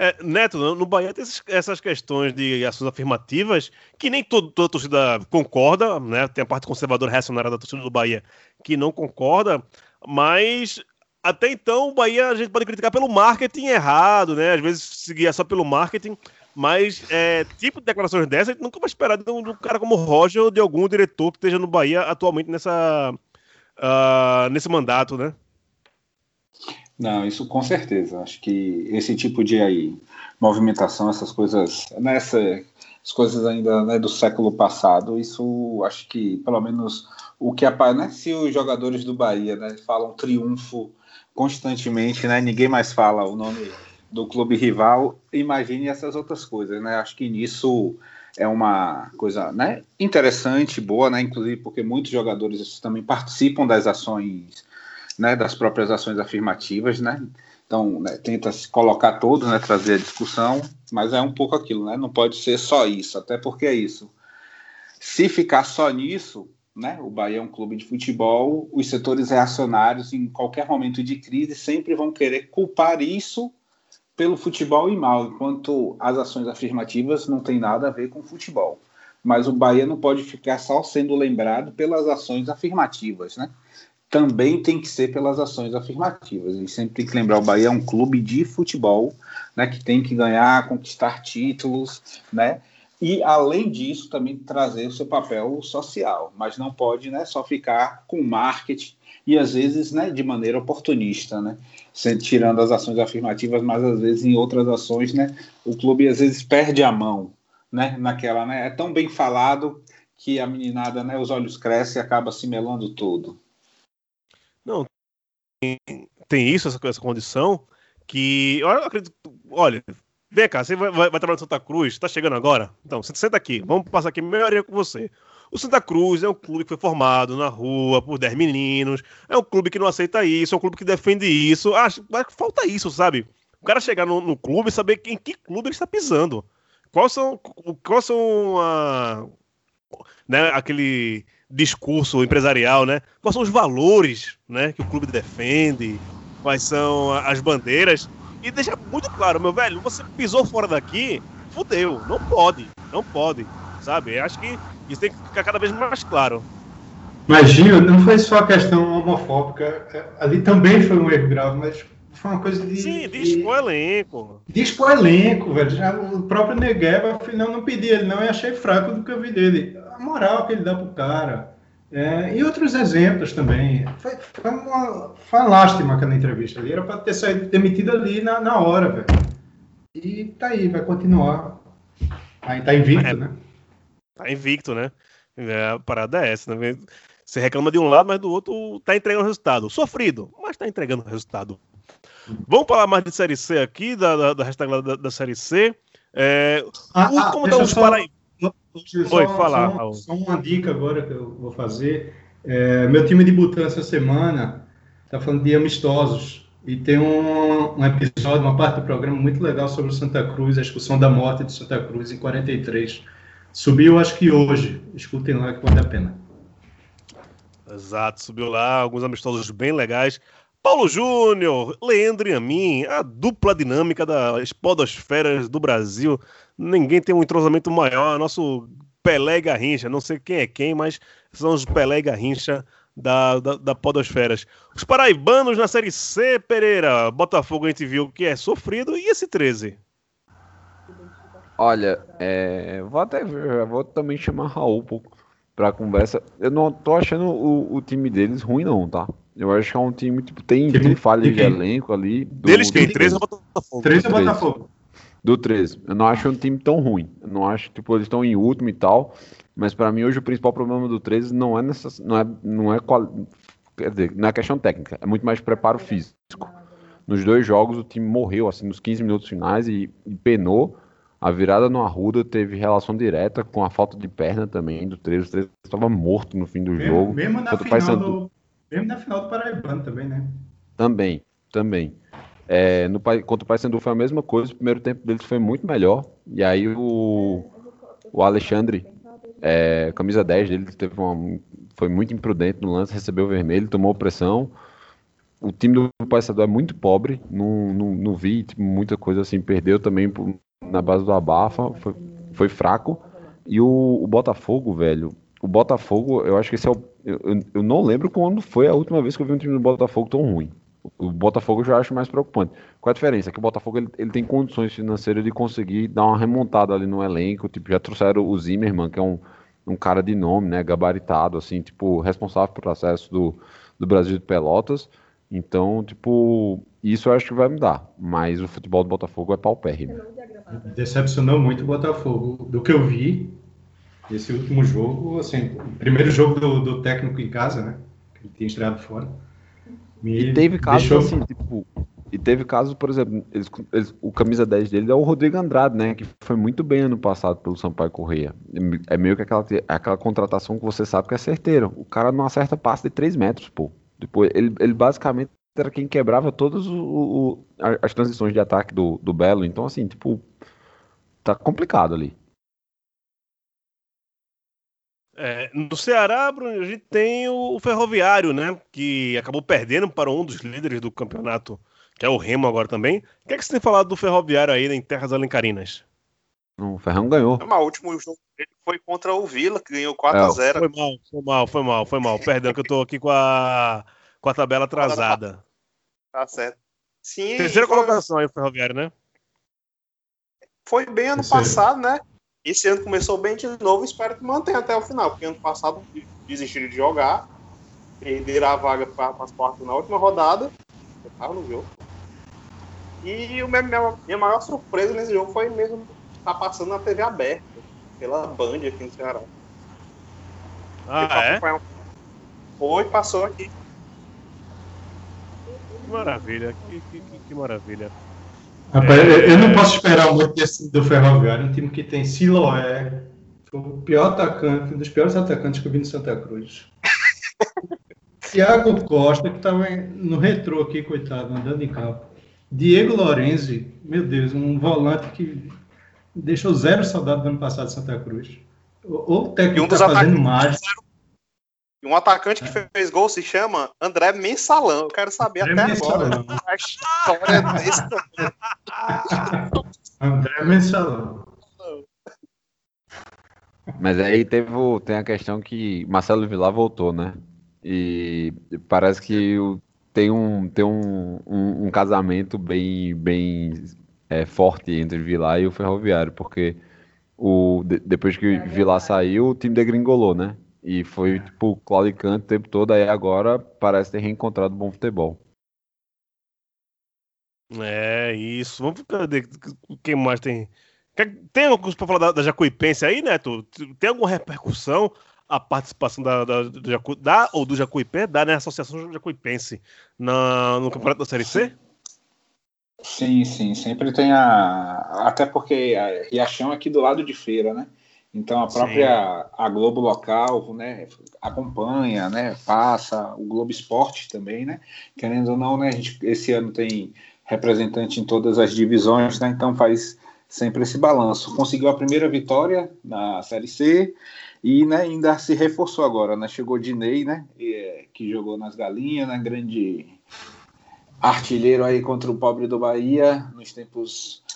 É, Neto, no Bahia tem essas questões de ações afirmativas que nem todo, toda a torcida concorda, né? Tem a parte conservadora reacionária da torcida do Bahia que não concorda, mas até então o Bahia a gente pode criticar pelo marketing errado, né? Às vezes se guia só pelo marketing, mas é, tipo de declarações dessas a gente nunca vai esperar de um, de um cara como o Roger ou de algum diretor que esteja no Bahia atualmente nessa, uh, nesse mandato, né? Não, isso com certeza. Acho que esse tipo de aí, movimentação, essas coisas, nessa, as coisas ainda, né, do século passado, isso acho que, pelo menos, o que aparece, né, se os jogadores do Bahia, né, falam triunfo constantemente, né, ninguém mais fala o nome do clube rival, imagine essas outras coisas, né? Acho que nisso é uma coisa, né, interessante, boa, né, inclusive porque muitos jogadores também participam das ações, né, das próprias ações afirmativas, né? Então, né, tenta se colocar todos, né, trazer a discussão, mas é um pouco aquilo, né? Não pode ser só isso, até porque é isso. Se ficar só nisso, né, o Bahia é um clube de futebol, os setores reacionários, em qualquer momento de crise, sempre vão querer culpar isso pelo futebol e mal, enquanto as ações afirmativas não têm nada a ver com o futebol. Mas o Bahia não pode ficar só sendo lembrado pelas ações afirmativas, né? Também tem que ser pelas ações afirmativas. A gente sempre tem que lembrar, o Bahia é um clube de futebol, né, que tem que ganhar, conquistar títulos, né, e além disso também trazer o seu papel social, mas não pode, né, só ficar com marketing e às vezes, né, de maneira oportunista, né, sempre tirando as ações afirmativas, mas às vezes em outras ações, né, o clube às vezes perde a mão, né, naquela, né, é tão bem falado que a meninada, né, os olhos crescem e acaba se melando todo. Não, tem, tem isso, essa, essa condição, que, eu acredito, olha, vem cá, você vai, vai, vai trabalhar no Santa Cruz, tá chegando agora? Então, senta aqui, vamos passar aqui meia horinha com você. O Santa Cruz é um clube que foi formado na rua por dez meninos, é um clube que não aceita isso, é um clube que defende isso, acho que falta isso, sabe? O cara chegar no, no clube e saber em que clube ele está pisando. Quais são, quais são a, né, aquele... discurso empresarial, né? Quais são os valores, né, que o clube defende? Quais são as bandeiras? E deixa muito claro, meu velho, você pisou fora daqui, fudeu, não pode, não pode, sabe? Eu acho que isso tem que ficar cada vez mais claro. Mas, Gil, não foi só a questão homofóbica, ali também foi um erro grave, mas foi uma coisa de... Sim, de expor elenco. De expor elenco, velho. Já, o próprio Negueba, afinal, não pedi ele não e achei fraco do que eu vi dele. A moral que ele dá pro cara. É, e outros exemplos também. Foi, foi, uma, foi uma lástima aquela entrevista ali. Era para ter saído demitido ali na, na hora, velho. E tá aí, vai continuar. Aí tá invicto, é, né? Tá invicto, né? A parada é essa, né? Você reclama de um lado, mas do outro tá entregando resultado. Sofrido, mas tá entregando resultado. Vamos falar mais de Série C aqui, da, da, da hashtag da, da Série C. É, ah, o, como ah, tá os só, para... só, Oi, só, falar, só, só uma dica agora que eu vou fazer. É, meu time de Butã essa semana tá falando de amistosos. E tem um, um episódio, uma parte do programa muito legal sobre o Santa Cruz, a discussão da morte de Santa Cruz em quarenta e três. Subiu, acho que hoje. Escutem lá que vale a pena. Exato, subiu lá alguns amistosos bem legais. Paulo Júnior, Leandro e a mim, a dupla dinâmica das podosferas do Brasil. Ninguém tem um entrosamento maior. Nosso Pelé e Garrincha, não sei quem é quem, mas são os Pelé e Garrincha da, da, da podosferas. Os paraibanos na Série C, Pereira. Botafogo a gente viu que é sofrido. E esse treze? Olha, é, vou até ver, vou também chamar Raul pra conversa. Eu não tô achando o, o time deles ruim não, tá? Eu acho que é um time, tipo, tem, tem falha de elenco ali. Do, deles tem três ou Botafogo? três ou Botafogo? Do treze. Eu não acho um time tão ruim. Eu não acho, tipo, eles estão em último e tal. Mas pra mim hoje o principal problema do treze não é nessa. Não é, não é qual, quer dizer, não é questão técnica, é muito mais preparo físico. Nos dois jogos o time morreu, assim, nos quinze minutos finais e, e penou. A virada no Arruda teve relação direta com a falta de perna também do treze. O treze estava morto no fim do mesmo, jogo. Mesmo na final Santu... do. Mesmo na final do Paraibano também, né? Também, também. É, no, contra o Paysandu foi a mesma coisa, o primeiro tempo deles foi muito melhor. E aí o, o Alexandre, é, camisa dez dele, teve uma, foi muito imprudente no lance, recebeu o vermelho, tomou pressão. O time do Paysandu é muito pobre, não, não, não vi tipo, muita coisa assim, perdeu também por, na base do abafa, foi, foi fraco. E o, o Botafogo, velho, o Botafogo, eu acho que esse é o... Eu, eu não lembro quando foi a última vez que eu vi um time do Botafogo tão ruim. O Botafogo eu já acho mais preocupante. Qual a diferença? É que o Botafogo ele, ele tem condições financeiras de conseguir dar uma remontada ali no elenco. Tipo, já trouxeram o Zimmermann, que é um, um cara de nome, né, gabaritado, assim, tipo, responsável pelo acesso do, do Brasil de Pelotas. Então, tipo, isso eu acho que vai mudar. Mas o futebol do Botafogo é paupérrimo. Decepcionou muito o Botafogo. Do que eu vi... Esse último jogo, assim, o primeiro jogo do, do técnico em casa, né? Que ele tinha estreado fora. E teve casos, deixou... assim, tipo. E teve casos, por exemplo, eles, eles, o camisa dez dele é o Rodrigo Andrade, né? Que foi muito bem ano passado pelo Sampaio Corrêa. É meio que aquela, aquela contratação que você sabe que é certeira. O cara não acerta passe de três metros, pô. Depois, ele, ele basicamente era quem quebrava todas o, o, as transições de ataque do, do Belo. Então, assim, tipo, tá complicado ali. É, no Ceará, Bruno, a gente tem o Ferroviário, né, que acabou perdendo para um dos líderes do campeonato, que é o Remo agora também. O que é que você tem falado do Ferroviário aí, né, em terras alencarinas? O Ferrão ganhou. É, mas o último jogo dele foi contra o Vila, que ganhou quatro a zero. É, foi mal, foi mal, foi mal, foi mal. Perdão que eu tô aqui com a, com a tabela atrasada. Tá certo. Sim, terceira foi... colocação aí o Ferroviário, né? Foi bem ano Terceiro. passado, né? Esse ano começou bem de novo, espero que mantenha até o final, porque ano passado desistiram de jogar, perderam a vaga para as quartas na última rodada, eu estava no jogo. E a minha, minha maior surpresa nesse jogo foi mesmo estar passando na T V aberta, pela Band aqui no Ceará. Ah, é? Foi, foi, passou aqui. Que maravilha, que, que, que, que maravilha. Rapaz, é... eu não posso esperar muito desse do Ferroviário, um time que tem Siloé, foi o pior atacante, um dos piores atacantes que eu vi no Santa Cruz. Thiago Costa, que estava no Retrô aqui, coitado, andando em campo. Diego Lorenzi, meu Deus, um volante que deixou zero saudade do ano passado de Santa Cruz. Ou o técnico está um fazendo mais. E um atacante que é. fez gol se chama André Mensalão. Eu quero saber André até Mensalão. Agora a história desse também. André Mensalão. Mas aí teve o, tem a questão que Marcelo Villar voltou, né? E parece que o, tem, um, tem um, um, um casamento bem, bem é, forte entre Villar e o Ferroviário, porque o, de, depois que Villar saiu, o time degringolou, né? E foi tipo claudicante o tempo todo, aí agora parece ter reencontrado bom futebol. É, isso. Vamos ficar. Quem mais tem? Tem alguma coisa para falar da, da Jacuipense aí, Neto? Tem alguma repercussão a participação da, da, do Jacu, da ou do Jacuipé, da né, Associação Jacuipense na, no campeonato da Série C? Sim, sim. Sempre tem a. Até porque a Riachão é aqui do lado de Feira, né? Então a própria a Globo local, né, acompanha, né, passa, o Globo Esporte também, né? Querendo ou não, né, a gente, esse ano tem representante em todas as divisões, né? Então faz sempre esse balanço. Conseguiu a primeira vitória na Série C e, né, ainda se reforçou agora, né? Chegou o Dinei, né, que jogou nas Galinhas, né, grande artilheiro aí contra o pobre do Bahia nos tempos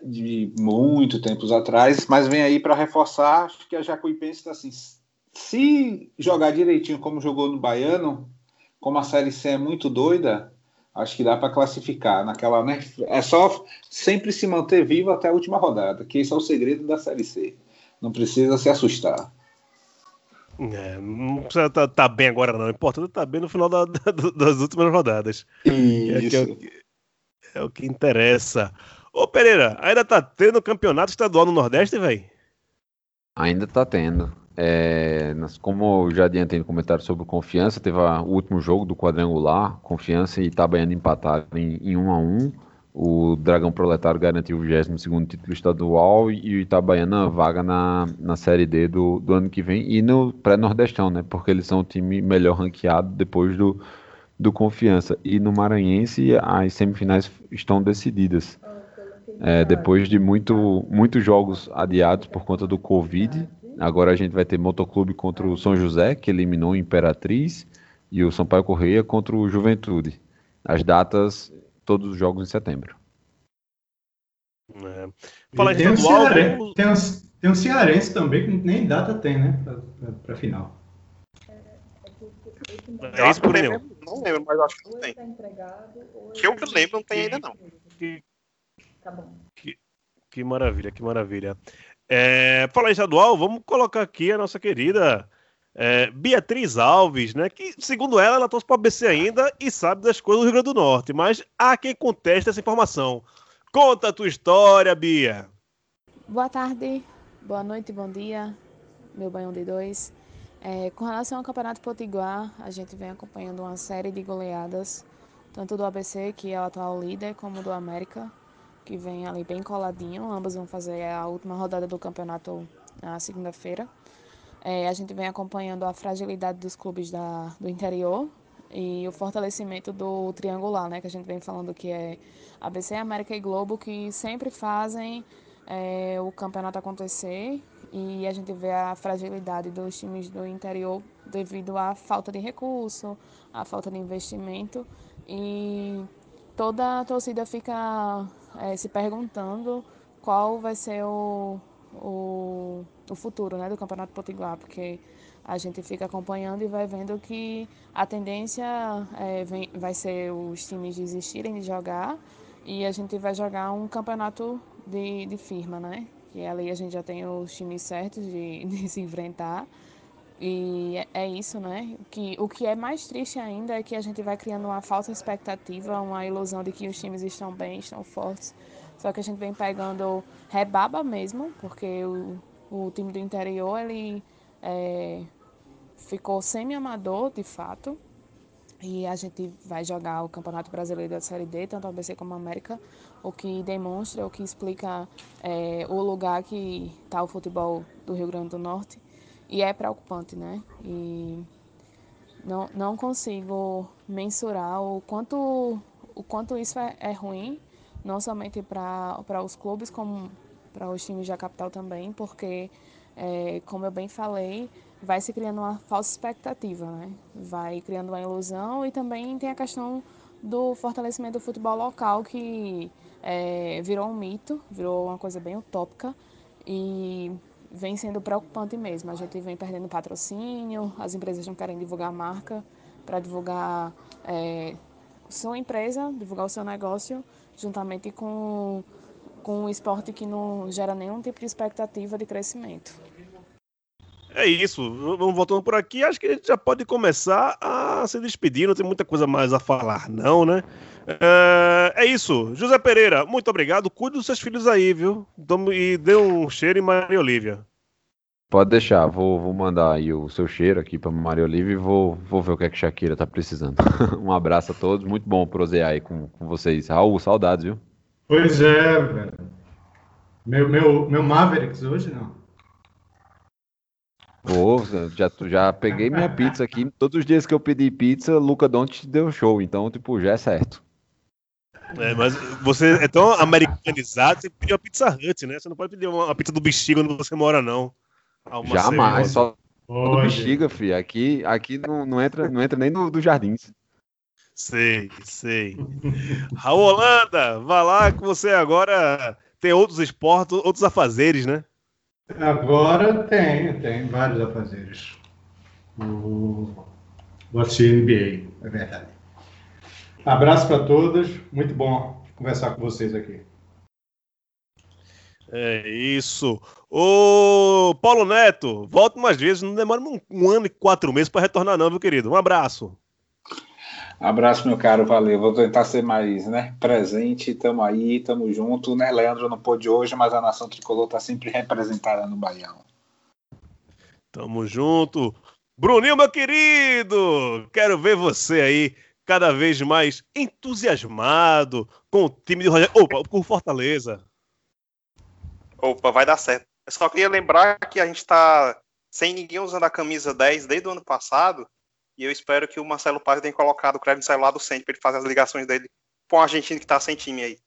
de muito tempos atrás, mas vem aí para reforçar. Acho que a Jacuipense está assim, se jogar direitinho como jogou no Baiano, como a Série C é muito doida, acho que dá para classificar naquela, né? É só sempre se manter vivo até a última rodada, que esse é o segredo da Série C. Não precisa se assustar. É, não precisa estar tá, tá bem agora não, o importante é tá bem no final da, da, das últimas rodadas. Isso. É, que é, é o que interessa. Ô Pereira, ainda tá tendo campeonato estadual no Nordeste, velho? Ainda tá tendo. É, como eu já adiantei no comentário sobre o Confiança, teve a, o último jogo do quadrangular, Confiança e Itabaiana empataram em, em um a um. O Dragão Proletário garantiu o vigésimo segundo título estadual e o Itabaiana vaga na, na Série D do, do ano que vem e no pré-nordestão, né? Porque eles são o time melhor ranqueado depois do, do Confiança. E no Maranhense, as semifinais estão decididas. É, depois de muito, muitos jogos adiados por conta do Covid, agora a gente vai ter Motoclube contra o São José, que eliminou o Imperatriz, e o Sampaio Correia contra o Juventude. As datas, todos os jogos em setembro. É. Fala, tem, um cearense, como... tem, um, tem um cearense também, que nem data tem, né, para final. É isso, por aí. Não lembro, mas acho que não tem. Que eu me lembro, não tem ainda não. Que... Tá bom. Que, que maravilha, que maravilha. É, falar em estadual, vamos colocar aqui a nossa querida é, Beatriz Alves, né? Que, segundo ela, ela torce para o A B C ainda e sabe das coisas do Rio Grande do Norte, mas há quem conteste essa informação. Conta a tua história, Bia. Boa tarde, boa noite, bom dia, meu Baião de Dois. É, com relação ao Campeonato Potiguar, a gente vem acompanhando uma série de goleadas, tanto do A B C, que é o atual líder, como do América, que vem ali bem coladinho. Ambas vão fazer a última rodada do campeonato na segunda-feira. É, a gente vem acompanhando a fragilidade dos clubes da, do interior e o fortalecimento do triangular, né, que a gente vem falando que é A B C, América e Globo, que sempre fazem é, o campeonato acontecer, e a gente vê a fragilidade dos times do interior devido à falta de recurso, à falta de investimento, e toda a torcida fica é, se perguntando qual vai ser o, o, o futuro, né, do Campeonato Potiguar, porque a gente fica acompanhando e vai vendo que a tendência é, vem, vai ser os times desistirem de jogar e a gente vai jogar um campeonato de, de firma, né? Que ali a gente já tem os times certos de, de se enfrentar. E é isso, né? Que, o que é mais triste ainda é que a gente vai criando uma falsa expectativa, uma ilusão de que os times estão bem, estão fortes. Só que a gente vem pegando rebaba mesmo, porque o, o time do interior ele é, ficou semi-amador, de fato. E a gente vai jogar o Campeonato Brasileiro da Série D, tanto a B C como a América, o que demonstra, o que explica é, o lugar que está o futebol do Rio Grande do Norte. E é preocupante, né? E não, não consigo mensurar o quanto, o quanto isso é, é ruim, não somente para os clubes, como para os times da capital também, porque, é, como eu bem falei, vai se criando uma falsa expectativa, né? Vai criando uma ilusão, e também tem a questão do fortalecimento do futebol local, que é, virou um mito, virou uma coisa bem utópica, e... vem sendo preocupante mesmo. A gente vem perdendo patrocínio, as empresas não querem divulgar a marca para divulgar é, sua empresa, divulgar o seu negócio, juntamente com, com um esporte que não gera nenhum tipo de expectativa de crescimento. É isso, vamos voltando por aqui. Acho que a gente já pode começar a se despedir, não tem muita coisa mais a falar não, né? É isso, José Pereira, muito obrigado, cuide dos seus filhos aí, viu? E dê um cheiro em Maria Olívia. Pode deixar, vou, vou mandar aí o seu cheiro aqui para Maria Olívia e vou, vou ver o que é que Shakira tá precisando. Um abraço a todos, muito bom prosear aí com, com vocês. Raul, saudades, viu? Pois é, velho. Meu, meu, meu Mavericks hoje não. Pô, já, já peguei minha pizza aqui. Todos os dias que eu pedi pizza, Luca Doncic deu show. Então, tipo, já é certo. É, mas você é tão americanizado, você pediu a Pizza Hut, né? Você não pode pedir uma pizza do Bexiga onde você mora, não. Jamais, só do Bexiga, filho. Aqui, aqui não, não, entra, não entra nem no, do Jardins. Sei, sei. Raul Holanda, vá lá que você agora tem outros esportes, outros afazeres, né? Agora tem, tem vários afazeres. O... Vou assistir N B A, é verdade. Abraço para todos, muito bom conversar com vocês aqui. É isso. Ô, Paulo Neto, volta umas vezes, não demora um, um ano e quatro meses para retornar não, meu querido? Um abraço. Abraço, meu caro, valeu. Vou tentar ser mais, né, presente, tamo aí, tamo junto, né, Leandro não pôde hoje, mas a nação tricolor tá sempre representada no Baião. Tamo junto. Bruninho, meu querido, quero ver você aí cada vez mais entusiasmado com o time de Rogério, opa, com o Fortaleza. Opa, vai dar certo. Eu só queria lembrar que a gente tá sem ninguém usando a camisa dez desde o ano passado. E eu espero que o Marcelo Paz tenha colocado o crédito no celular do Sente para ele fazer as ligações dele com o argentino que tá sem time aí.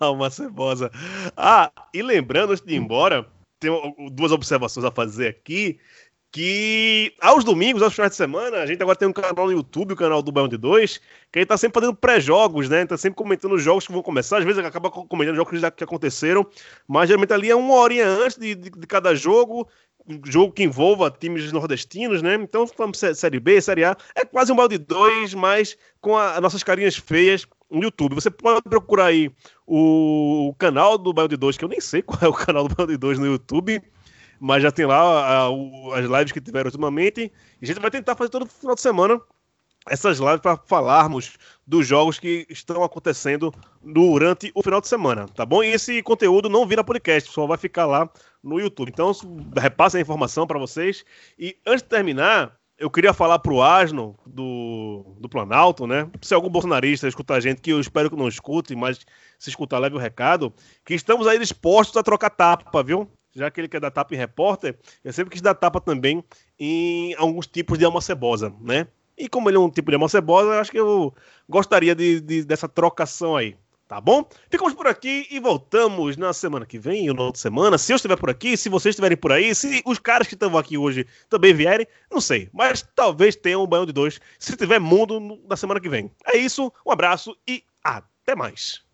Alma cebosa. Ah, e lembrando, antes de ir embora, tem duas observações a fazer aqui, que aos domingos, aos finais de semana, a gente agora tem um canal no YouTube, o canal do Baião de Dois, que a gente tá sempre fazendo pré-jogos, né? A gente tá sempre comentando os jogos que vão começar, às vezes acaba comentando jogos que aconteceram, mas geralmente ali é uma horinha antes de, de, de cada jogo, jogo que envolva times nordestinos, né? Então, vamos Série B, Série A. É quase um balde de dois, mas com as nossas carinhas feias no YouTube. Você pode procurar aí o canal do Baião de Dois, que eu nem sei qual é o canal do Baião de Dois no YouTube, mas já tem lá a, a, o, as lives que tiveram ultimamente. E a gente vai tentar fazer todo final de semana essas lives para falarmos dos jogos que estão acontecendo durante o final de semana, tá bom? E esse conteúdo não vira podcast, só vai ficar lá no YouTube. Então, repasse a informação para vocês. E antes de terminar, eu queria falar pro Asno do, do Planalto, né? Se algum bolsonarista escutar a gente, que eu espero que não escute, mas se escutar, leve o recado, que estamos aí dispostos a trocar tapa, viu? Já que ele quer dar tapa em repórter, eu sempre quis dar tapa também em alguns tipos de alma cebosa, né? E como ele é um tipo de alma cebosa, eu acho que eu gostaria de, de, dessa trocação aí, tá bom? Ficamos por aqui e voltamos na semana que vem, ou na outra semana, se eu estiver por aqui, se vocês estiverem por aí, se os caras que estão aqui hoje também vierem, não sei, mas talvez tenha um Baião de Dois, se tiver mundo na semana que vem. É isso, um abraço e até mais.